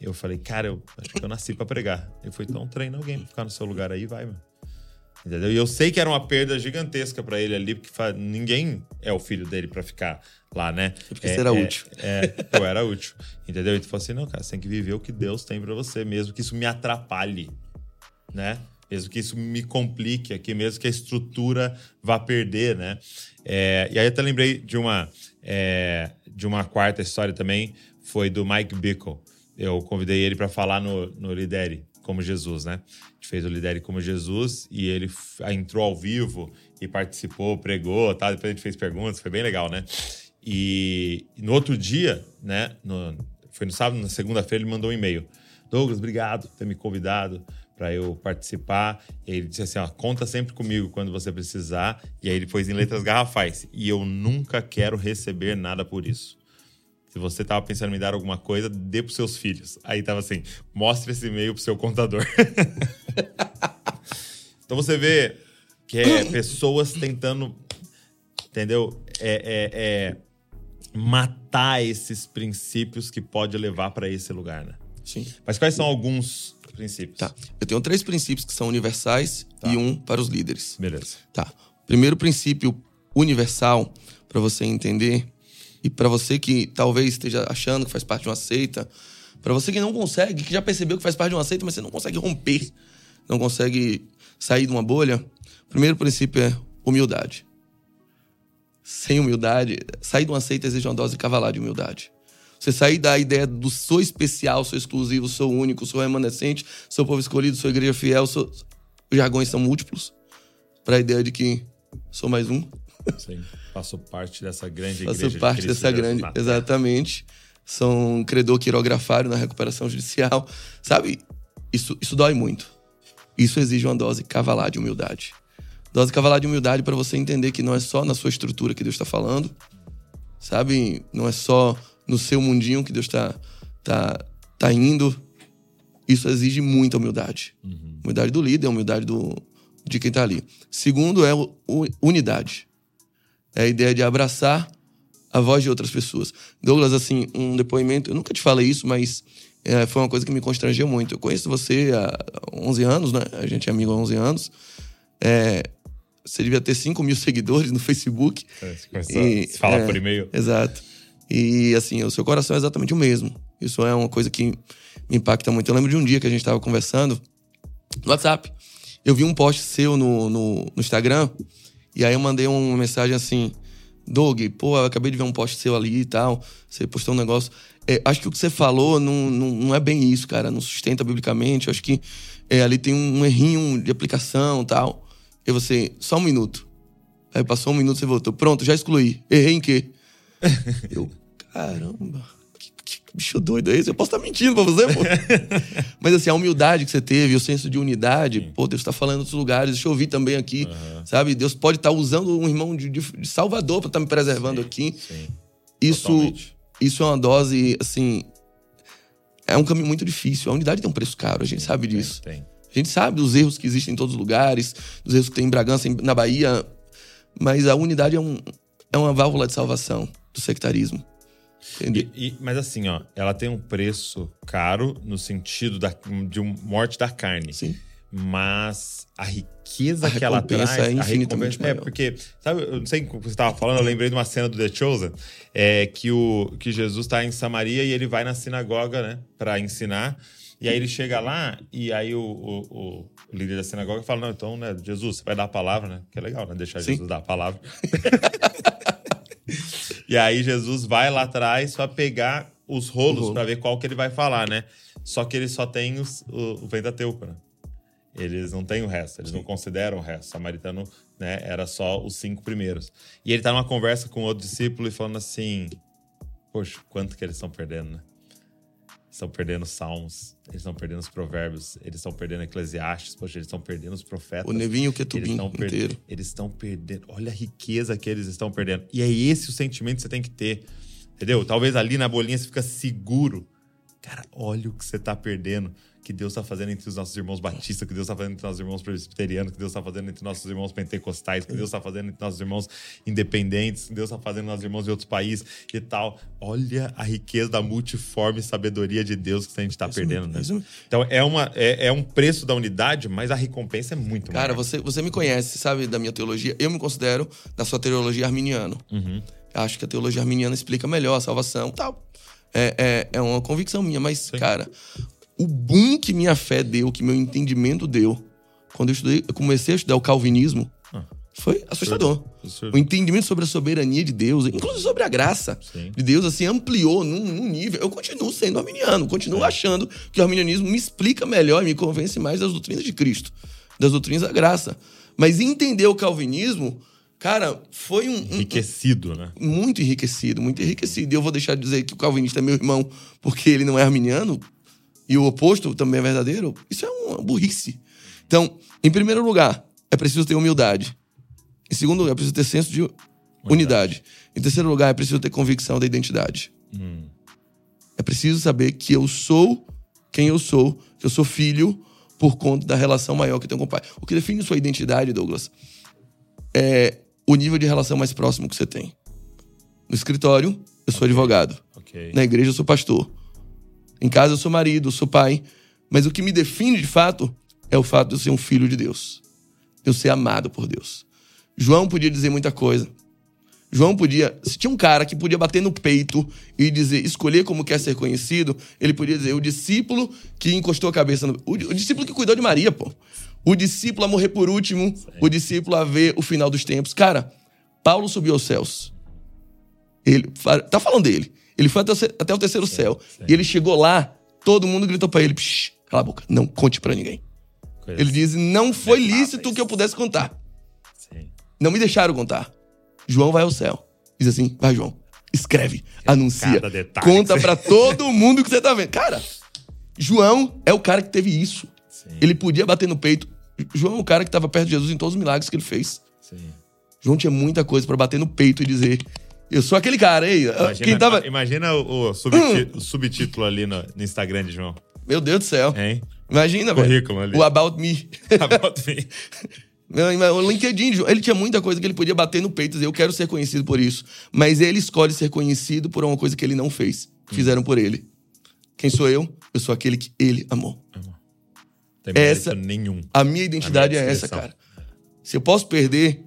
Eu falei, cara, eu acho que eu nasci pra pregar. Ele foi, então treina alguém pra ficar no seu lugar aí, vai, mano. Entendeu? E eu sei que era uma perda gigantesca pra ele ali, porque ninguém é o filho dele pra ficar lá, né? Porque você era útil. Eu era útil. Entendeu? E tu falou assim, não, cara, você tem que viver o que Deus tem pra você, mesmo que isso me atrapalhe, né? Mesmo que isso me complique aqui, mesmo que a estrutura vá perder, né? E aí eu até lembrei de uma quarta história também, foi do Mike Bickle. Eu convidei ele pra falar no Lidere como Jesus, né? A gente fez o Lidere como Jesus e ele entrou ao vivo e participou, pregou, tá? Depois a gente fez perguntas, foi bem legal, né? E no outro dia, né? Foi no sábado, na segunda-feira, ele mandou um e-mail. Douglas, obrigado por ter me convidado para eu participar. E ele disse assim, ó, conta sempre comigo quando você precisar. E aí ele pôs em letras garrafais. E eu nunca quero receber nada por isso. Se você tava pensando em me dar alguma coisa, dê pros seus filhos. Aí tava assim, mostre esse e-mail pro seu contador. Então você vê que é pessoas tentando, entendeu? Matar esses princípios que pode levar para esse lugar, né? Sim. Mas quais são alguns princípios? Tá. Eu tenho 3 princípios que são universais e um para os líderes. Beleza. Tá. Primeiro princípio universal, para você entender... E para você que talvez esteja achando que faz parte de uma seita, para você que não consegue, que já percebeu que faz parte de uma seita, mas você não consegue romper, não consegue sair de uma bolha, o primeiro princípio é humildade. Sem humildade, sair de uma seita exige uma dose cavalar de humildade. Você sair da ideia do sou especial, sou exclusivo, sou único, sou remanescente, sou povo escolhido, sou igreja fiel, os jargões são múltiplos, para a ideia de que sou mais um. Sim. Faço parte dessa grande igreja. Faço parte dessa grande, exatamente. Sou um credor quirografário na recuperação judicial. Sabe, isso dói muito. Isso exige uma dose cavalar de humildade. Dose cavalar de humildade para você entender que não é só na sua estrutura que Deus está falando, sabe? Não é só no seu mundinho que Deus tá indo. Isso exige muita humildade. Uhum. Humildade do líder, humildade de quem está ali. Segundo é unidade. É a ideia de abraçar a voz de outras pessoas. Douglas, assim, um depoimento... Eu nunca te falei isso, mas foi uma coisa que me constrangeu muito. Eu conheço você há 11 anos, né? A gente é amigo há 11 anos. Você devia ter 5 mil seguidores no Facebook. Você começou a se falar por e-mail. Exato. E, assim, o seu coração é exatamente o mesmo. Isso é uma coisa que me impacta muito. Eu lembro de um dia que a gente estava conversando no WhatsApp. Eu vi um post seu no Instagram... E aí eu mandei uma mensagem assim... Doug, eu acabei de ver um post seu ali e tal... Você postou um negócio... Acho que o que você falou não é bem isso, cara... Não sustenta biblicamente... Acho que ali tem um errinho de aplicação e tal... E você... Só um minuto... Aí passou um minuto, você voltou... Pronto, já excluí... Errei em quê? Eu... Caramba... Que bicho doido é esse? Eu posso estar mentindo pra você, pô... Mas assim, a humildade que você teve, o senso de unidade, sim. Pô, Deus tá falando em outros lugares, deixa eu ouvir também aqui, uhum. Sabe? Deus pode estar usando um irmão de Salvador pra estar me preservando, sim, aqui. Sim. Isso é uma dose, assim, é um caminho muito difícil. A unidade tem um preço caro, a gente sabe disso. Tem. A gente sabe dos erros que existem em todos os lugares, dos erros que tem em Bragança, na Bahia, mas a unidade é uma válvula de salvação do sectarismo. Mas assim, ó, ela tem um preço caro no sentido de morte da carne. Sim. Mas a riqueza que ela traz... É infinitamente maior. Porque, sabe, eu não sei o que você estava falando, eu lembrei de uma cena do The Chosen, que Jesus está em Samaria e ele vai na sinagoga, né, para ensinar. E aí ele chega lá e aí o líder da sinagoga fala, não, então, né, Jesus, você vai dar a palavra, né? Que é legal, né? Deixar Sim. Jesus dar a palavra. E aí Jesus vai lá atrás para pegar os rolos para ver qual que ele vai falar, né? Só que ele só tem o Pentateuco, né? Eles não têm o resto, eles Sim. não consideram o resto. O samaritano, né, era só os 5 primeiros. E ele tá numa conversa com outro discípulo e falando assim, poxa, quanto que eles estão perdendo, né? Estão perdendo os salmos, eles estão perdendo os provérbios, eles estão perdendo Eclesiastes, poxa, eles estão perdendo os profetas. O Nevinho Ketubim inteiro. Eles estão perdendo, olha a riqueza que eles estão perdendo. E é esse o sentimento que você tem que ter, entendeu? Talvez ali na bolinha você fica seguro. Cara, olha o que você tá perdendo, que Deus tá fazendo entre os nossos irmãos batistas, que Deus tá fazendo entre os nossos irmãos presbiterianos, que Deus tá fazendo entre os nossos irmãos pentecostais, que Deus tá fazendo entre os nossos irmãos independentes, que Deus tá fazendo entre os nossos irmãos de outros países e tal. Olha a riqueza da multiforme sabedoria de Deus que a gente tá perdendo, né? Então é um preço da unidade, mas a recompensa é muito maior. Cara, você me conhece, sabe, da minha teologia. Eu me considero da sua teologia arminiana. Uhum. Acho que a teologia arminiana explica melhor a salvação e tal. É uma convicção minha, mas, Sim. cara, o boom que minha fé deu, que meu entendimento deu, quando eu comecei a estudar o calvinismo, foi assustador. Absurdo. O entendimento sobre a soberania de Deus, inclusive sobre a graça Sim. de Deus, assim, ampliou num nível. Eu continuo sendo arminiano, continuo achando que o arminianismo me explica melhor e me convence mais das doutrinas de Cristo, das doutrinas da graça. Mas entender o calvinismo... Cara, foi enriquecido, né? Muito enriquecido, muito enriquecido. E eu vou deixar de dizer que o calvinista é meu irmão porque ele não é arminiano, e o oposto também é verdadeiro. Isso é uma burrice. Então, em primeiro lugar, é preciso ter humildade. Em segundo lugar, é preciso ter senso de unidade. Em terceiro lugar, é preciso ter convicção da identidade. É preciso saber que eu sou quem eu sou, que eu sou filho por conta da relação maior que eu tenho com o Pai. O que define sua identidade, Douglas, é o nível de relação mais próximo que você tem. No escritório, eu sou advogado. Okay. Na igreja, eu sou pastor. Em casa, eu sou marido, eu sou pai. Mas o que me define, de fato, é o fato de eu ser um filho de Deus. De eu ser amado por Deus. João podia dizer muita coisa. João podia... Se tinha um cara que podia bater no peito e dizer, escolher como quer ser conhecido, ele podia dizer, o discípulo que encostou a cabeça no... O discípulo que cuidou de Maria, pô. O discípulo a morrer por último, Sim. o discípulo a ver o final dos tempos. Cara, Paulo subiu aos céus. Ele, tá falando dele. Ele foi até o terceiro Sim. céu. Sim. E ele chegou lá, todo mundo gritou pra ele, psh, cala a boca, não conte pra ninguém. Coisa ele diz, não foi lícito que eu pudesse contar. Sim. Não me deixaram contar. João vai ao céu. Diz assim, vai João, escreve, anuncia, conta pra todo mundo que você tá vendo. Cara, João é o cara que teve isso. Sim. Ele podia bater no peito. João é o cara que estava perto de Jesus em todos os milagres que ele fez. Sim. João tinha muita coisa para bater no peito e dizer, eu sou aquele cara, hein? Imagina, quem tava... imagina o subtítulo ali no Instagram de João. Meu Deus do céu. Hein? Imagina, velho. Ali. O About Me. About Me. O LinkedIn de João. Ele tinha muita coisa que ele podia bater no peito e dizer, eu quero ser conhecido por isso. Mas ele escolhe ser conhecido por uma coisa que ele não fez. Fizeram por ele. Quem sou eu? Eu sou aquele que ele amou. Essa, nenhum. A minha identidade é essa, cara. Se eu posso perder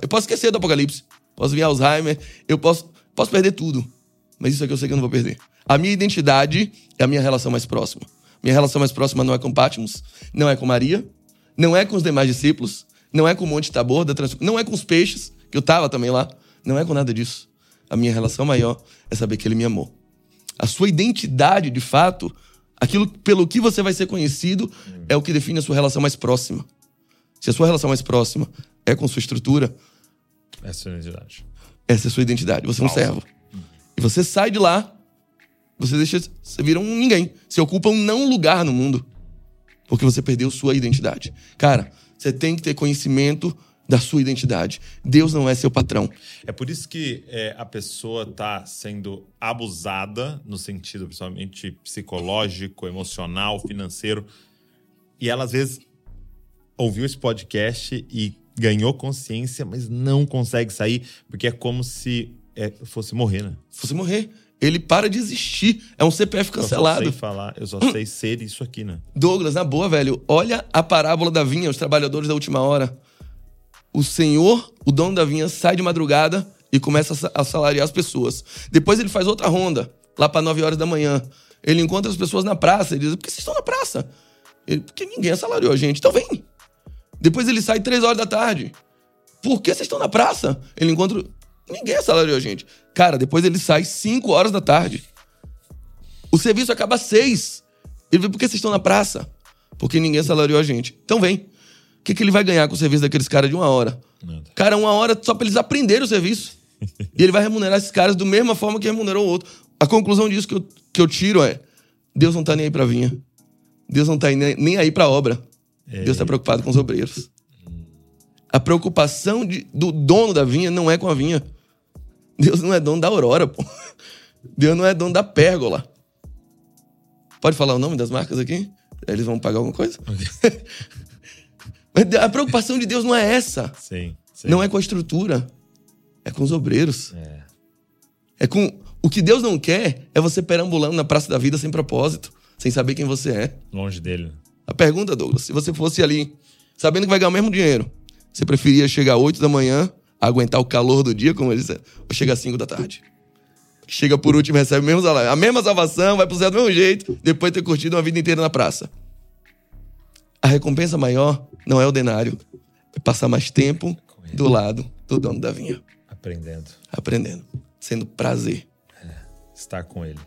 eu posso esquecer do Apocalipse. Posso vir Alzheimer. Eu posso perder tudo. Mas isso aqui eu sei que eu não vou perder. A minha identidade é a minha relação mais próxima. Minha relação mais próxima não é com Pátimos. Não é com Maria. Não é com os demais discípulos. Não é com o Monte Tabor. Não é com os peixes, que eu tava também lá. Não é com nada disso. A minha relação maior é saber que ele me amou. A sua identidade, de fato... Aquilo pelo que você vai ser conhecido é o que define a sua relação mais próxima. Se a sua relação mais próxima é com sua estrutura... Essa é a sua identidade. Essa é a sua identidade. Você é um servo. E você sai de lá, você vira um ninguém. Você ocupa um não lugar no mundo. Porque você perdeu sua identidade. Cara, você tem que ter conhecimento da sua identidade. Deus não é seu patrão. É por isso que a pessoa está sendo abusada, no sentido principalmente psicológico, emocional, financeiro. E ela, às vezes, ouviu esse podcast e ganhou consciência, mas não consegue sair, porque é como se fosse morrer, né? Fosse morrer. Ele para de existir. É um CPF cancelado. Eu só sei falar, eu só sei ser isso aqui, né? Douglas, na boa, velho. Olha a parábola da vinha, os trabalhadores da última hora. O senhor, o dono da vinha, sai de madrugada e começa a assalariar as pessoas. Depois ele faz outra ronda, lá para 9 horas da manhã. Ele encontra as pessoas na praça. Ele diz, por que vocês estão na praça? Ele, porque ninguém assalariou a gente. Então vem. Depois ele sai 3 horas da tarde. Por que vocês estão na praça? Ele encontra... Ninguém assalariou a gente. Cara, depois ele sai 5 horas da tarde. O serviço acaba às 6. Ele vê, por que vocês estão na praça? Porque ninguém assalariou a gente. Então vem. O que ele vai ganhar com o serviço daqueles caras de 1 hora? Nada. Cara, 1 hora só pra eles aprenderem o serviço. E ele vai remunerar esses caras da mesma forma que remunerou o outro. A conclusão disso que eu tiro é... Deus não tá nem aí pra vinha. Deus não tá nem aí pra obra. É. Deus tá preocupado com os obreiros. A preocupação do dono da vinha não é com a vinha. Deus não é dono da Aurora, pô. Deus não é dono da Pérgola. Pode falar o nome das marcas aqui? Eles vão pagar alguma coisa? Mas a preocupação de Deus não é essa. Sim, sim. Não é com a estrutura. É com os obreiros. É com... O que Deus não quer é você perambulando na Praça da Vida sem propósito. Sem saber quem você é. Longe dele. A pergunta, Douglas, se você fosse ali sabendo que vai ganhar o mesmo dinheiro, você preferia chegar às 8 da manhã, aguentar o calor do dia, como ele disse, ou chegar às 5 da tarde? Chega por último, recebe o mesmo salário, a mesma salvação, vai pro céu do mesmo jeito, depois de ter curtido uma vida inteira na praça. A recompensa maior não é o denário, é passar mais tempo do lado do dono da vinha. Aprendendo. Sendo prazer. Estar com ele.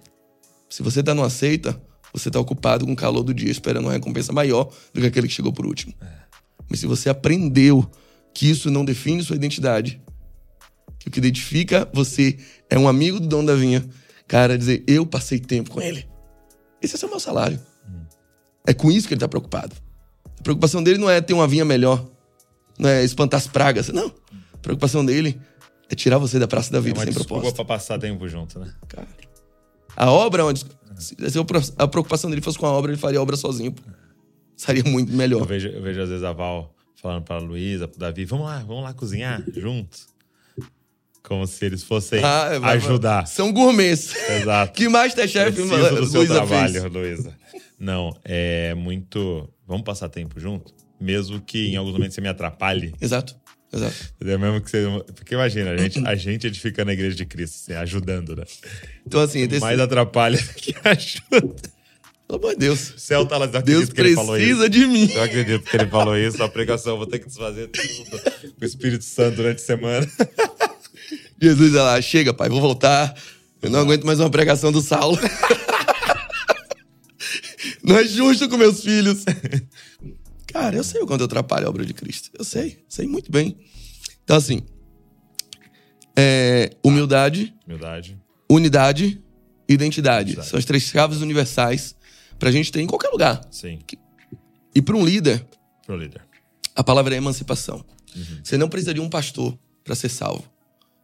Se você tá numa seita, você tá ocupado com o calor do dia, esperando uma recompensa maior do que aquele que chegou por último. Mas se você aprendeu que isso não define sua identidade, que o que identifica você é um amigo do dono da vinha, cara, dizer, eu passei tempo com ele. Esse é o meu salário. É com isso que ele tá preocupado. A preocupação dele não é ter uma vinha melhor, não é espantar as pragas, não. A preocupação dele é tirar você da praça da vida sem propósito. É uma desculpa pra passar tempo junto, né? Cara, a obra é uma desculpa. Se a preocupação dele fosse com a obra, ele faria a obra sozinho, pô. Seria muito melhor. Eu vejo às vezes a Val falando pra Luísa, pro Davi, vamos lá cozinhar juntos. Como se eles fossem ajudar. São gourmets. Exato. Que Masterchef Luísa fez. Luísa. Não, é muito... Vamos passar tempo junto? Mesmo que em alguns momentos você me atrapalhe. Exato. Entendeu? Mesmo que você... Porque imagina, a gente edifica na Igreja de Cristo, assim, ajudando, né? Então assim... Mais atrapalha que ajuda. Pelo amor de Deus. O céu tá lá, Deus que ele falou isso. Deus precisa de mim. Eu acredito que ele falou isso. A pregação, vou ter que desfazer tudo com o Espírito Santo durante a semana. Jesus, olha lá, chega, pai, vou voltar. Eu não aguento mais uma pregação do Saulo. Não é justo com meus filhos. Cara, eu sei o quanto eu atrapalho a obra de Cristo. Eu sei muito bem. Então, assim, humildade, unidade, identidade. São as 3 chaves universais pra gente ter em qualquer lugar. Sim. E pra um líder... Pro líder. A palavra é emancipação. Uhum. Você não precisa de um pastor pra ser salvo.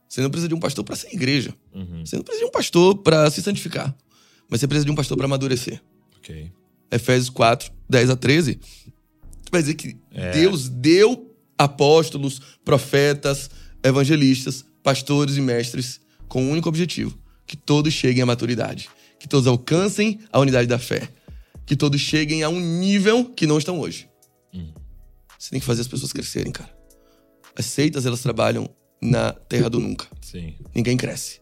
Você não precisa de um pastor pra ser igreja. Uhum. Você não precisa de um pastor pra se santificar. Mas você precisa de um pastor pra amadurecer. Ok. Efésios 4, 10-13. Vai dizer que Deus deu apóstolos, profetas, evangelistas, pastores e mestres com um único objetivo. Que todos cheguem à maturidade. Que todos alcancem a unidade da fé. Que todos cheguem a um nível que não estão hoje. Você tem que fazer as pessoas crescerem, cara. As seitas, elas trabalham na terra do nunca. Sim. Ninguém cresce.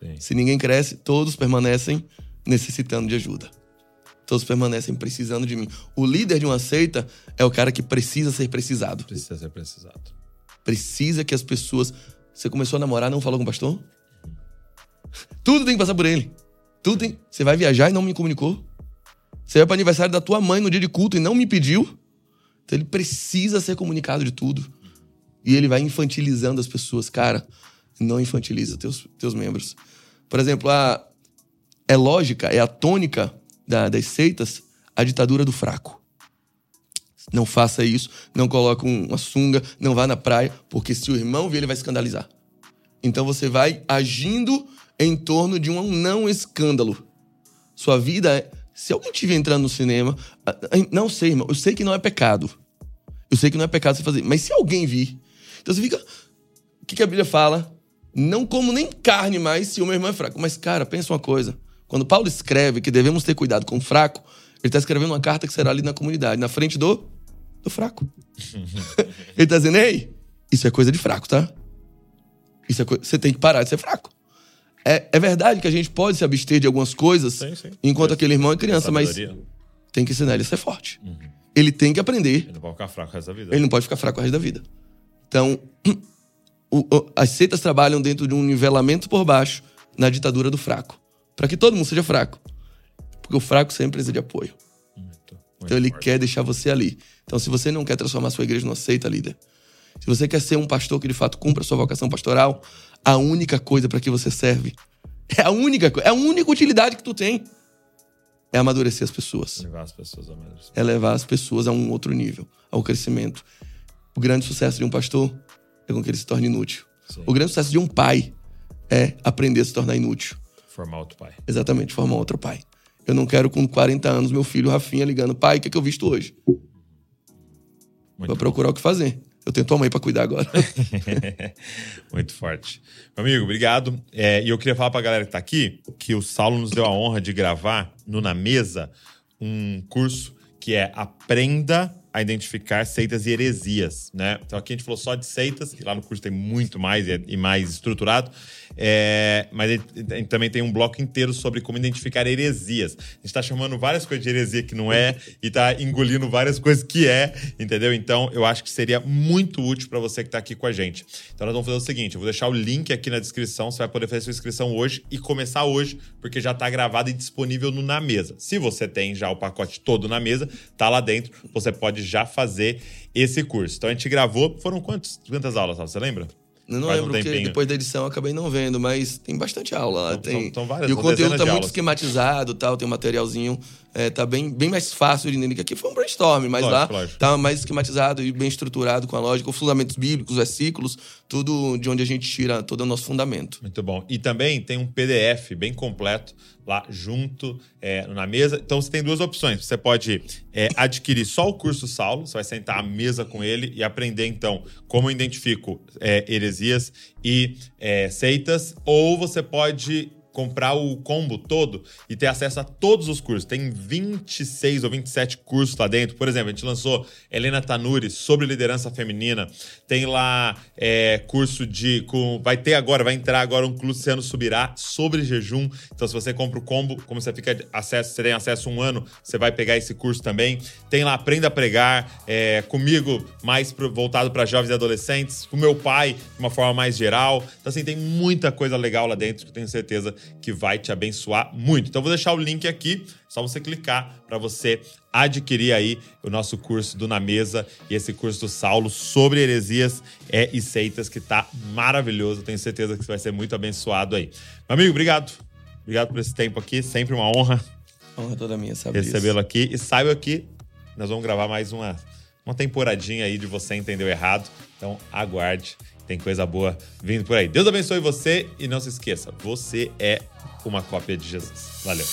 Sim. Se ninguém cresce, todos permanecem necessitando de ajuda. Todos permanecem precisando de mim. O líder de uma seita é o cara que precisa ser precisado. Precisa que as pessoas... Você começou a namorar, não falou com o pastor? Tudo tem que passar por ele. Você vai viajar e não me comunicou. Você vai para o aniversário da tua mãe no dia de culto e não me pediu. Então ele precisa ser comunicado de tudo. E ele vai infantilizando as pessoas. Cara, não infantiliza teus membros. Por exemplo, é a tônica das seitas, a ditadura do fraco. Não faça isso, não coloque uma sunga, não vá na praia, porque se o irmão vir, ele vai escandalizar. Então você vai agindo em torno de um não escândalo. Sua vida é... Se alguém estiver entrando no cinema... Não sei, irmão. Eu sei que não é pecado. Você fazer. Mas se alguém vir... Então você fica... O que a Bíblia fala? Não como nem carne mais se o meu irmão é fraco. Mas, cara, pensa uma coisa. Quando Paulo escreve que devemos ter cuidado com o fraco, ele está escrevendo uma carta que será lida na comunidade, na frente do fraco. Ele está dizendo, ei, isso é coisa de fraco, tá? Você tem que parar de ser fraco. É verdade que a gente pode se abster de algumas coisas, sim. enquanto Deus, aquele irmão é criança, mas tem que ensinar ele a ser forte. Uhum. Ele tem que aprender. Ele não pode ficar fraco o resto da vida. Ele não pode ficar fraco o resto da vida. Então, as seitas trabalham dentro de um nivelamento por baixo na ditadura do fraco. Para que todo mundo seja fraco. Porque o fraco sempre precisa de apoio. Então ele quer deixar você ali. Então se você não quer transformar sua igreja numa seita, líder, se você quer ser um pastor que de fato cumpra a sua vocação pastoral, a única coisa para que você serve, é a única utilidade que tu tem, é amadurecer as pessoas. Levar as pessoas a amadurecer. É levar as pessoas a um outro nível, ao crescimento. O grande sucesso de um pastor é com que ele se torne inútil. Sim. O grande sucesso de um pai é aprender a se tornar inútil. Formar outro pai. Exatamente, formar outro pai. Eu não quero com 40 anos meu filho Rafinha ligando: pai, o que é que eu visto hoje? Vou procurar o que fazer. Eu tenho tua mãe pra cuidar agora. Muito forte. Meu amigo, obrigado. E eu queria falar pra galera que tá aqui que o Saulo nos deu a honra de gravar no Na Mesa um curso que é Aprenda a Identificar Seitas e Heresias, né? Então aqui a gente falou só de seitas, que lá no curso tem muito mais e mais estruturado. Mas a gente também tem um bloco inteiro sobre como identificar heresias. A gente tá chamando várias coisas de heresia que não é e tá engolindo várias coisas que é, entendeu? Então eu acho que seria muito útil para você que tá aqui com a gente. Então nós vamos fazer o seguinte, eu vou deixar o link aqui na descrição, você vai poder fazer sua inscrição hoje e começar hoje, porque já tá gravado e disponível no Na Mesa. Se você tem já o pacote todo Na Mesa, tá lá dentro, você pode já fazer esse curso. Então a gente gravou, foram quantas aulas, você lembra? Eu não lembro, porque depois da edição eu acabei não vendo, mas tem bastante aula. São várias, e o conteúdo tá muito esquematizado, tal, tem um materialzinho. Tá bem mais fácil de entender, que aqui foi um brainstorm, mas lógico. Tá mais esquematizado e bem estruturado com a lógica, os fundamentos bíblicos, versículos, tudo de onde a gente tira todo o nosso fundamento. Muito bom. E também tem um PDF bem completo lá junto na mesa. Então você tem duas opções. Você pode adquirir só o curso Saulo, você vai sentar à mesa com ele e aprender então como eu identifico heresias e seitas, ou você pode comprar o combo todo e ter acesso a todos os cursos. Tem 26 ou 27 cursos lá dentro. Por exemplo, a gente lançou Helena Tanure sobre liderança feminina. Tem lá curso de... vai entrar agora um Luciano Subirá sobre jejum. Então, se você compra o combo, como você tem acesso um ano, você vai pegar esse curso também. Tem lá Aprenda a Pregar, comigo, mais voltado para jovens e adolescentes, com meu pai, de uma forma mais geral. Então, assim, tem muita coisa legal lá dentro que eu tenho certeza que vai te abençoar muito. Então, vou deixar o link aqui, só você clicar para você adquirir aí o nosso curso do Na Mesa e esse curso do Saulo sobre heresias e seitas, que tá maravilhoso. Tenho certeza que você vai ser muito abençoado aí. Meu amigo, obrigado. Obrigado por esse tempo aqui. Sempre uma honra. Honra toda minha, sabe, recebê-lo aqui. E saiba que nós vamos gravar mais uma temporadinha aí de Você Entendeu Errado. Então, aguarde. Tem coisa boa vindo por aí. Deus abençoe você e não se esqueça, você é uma cópia de Jesus. Valeu.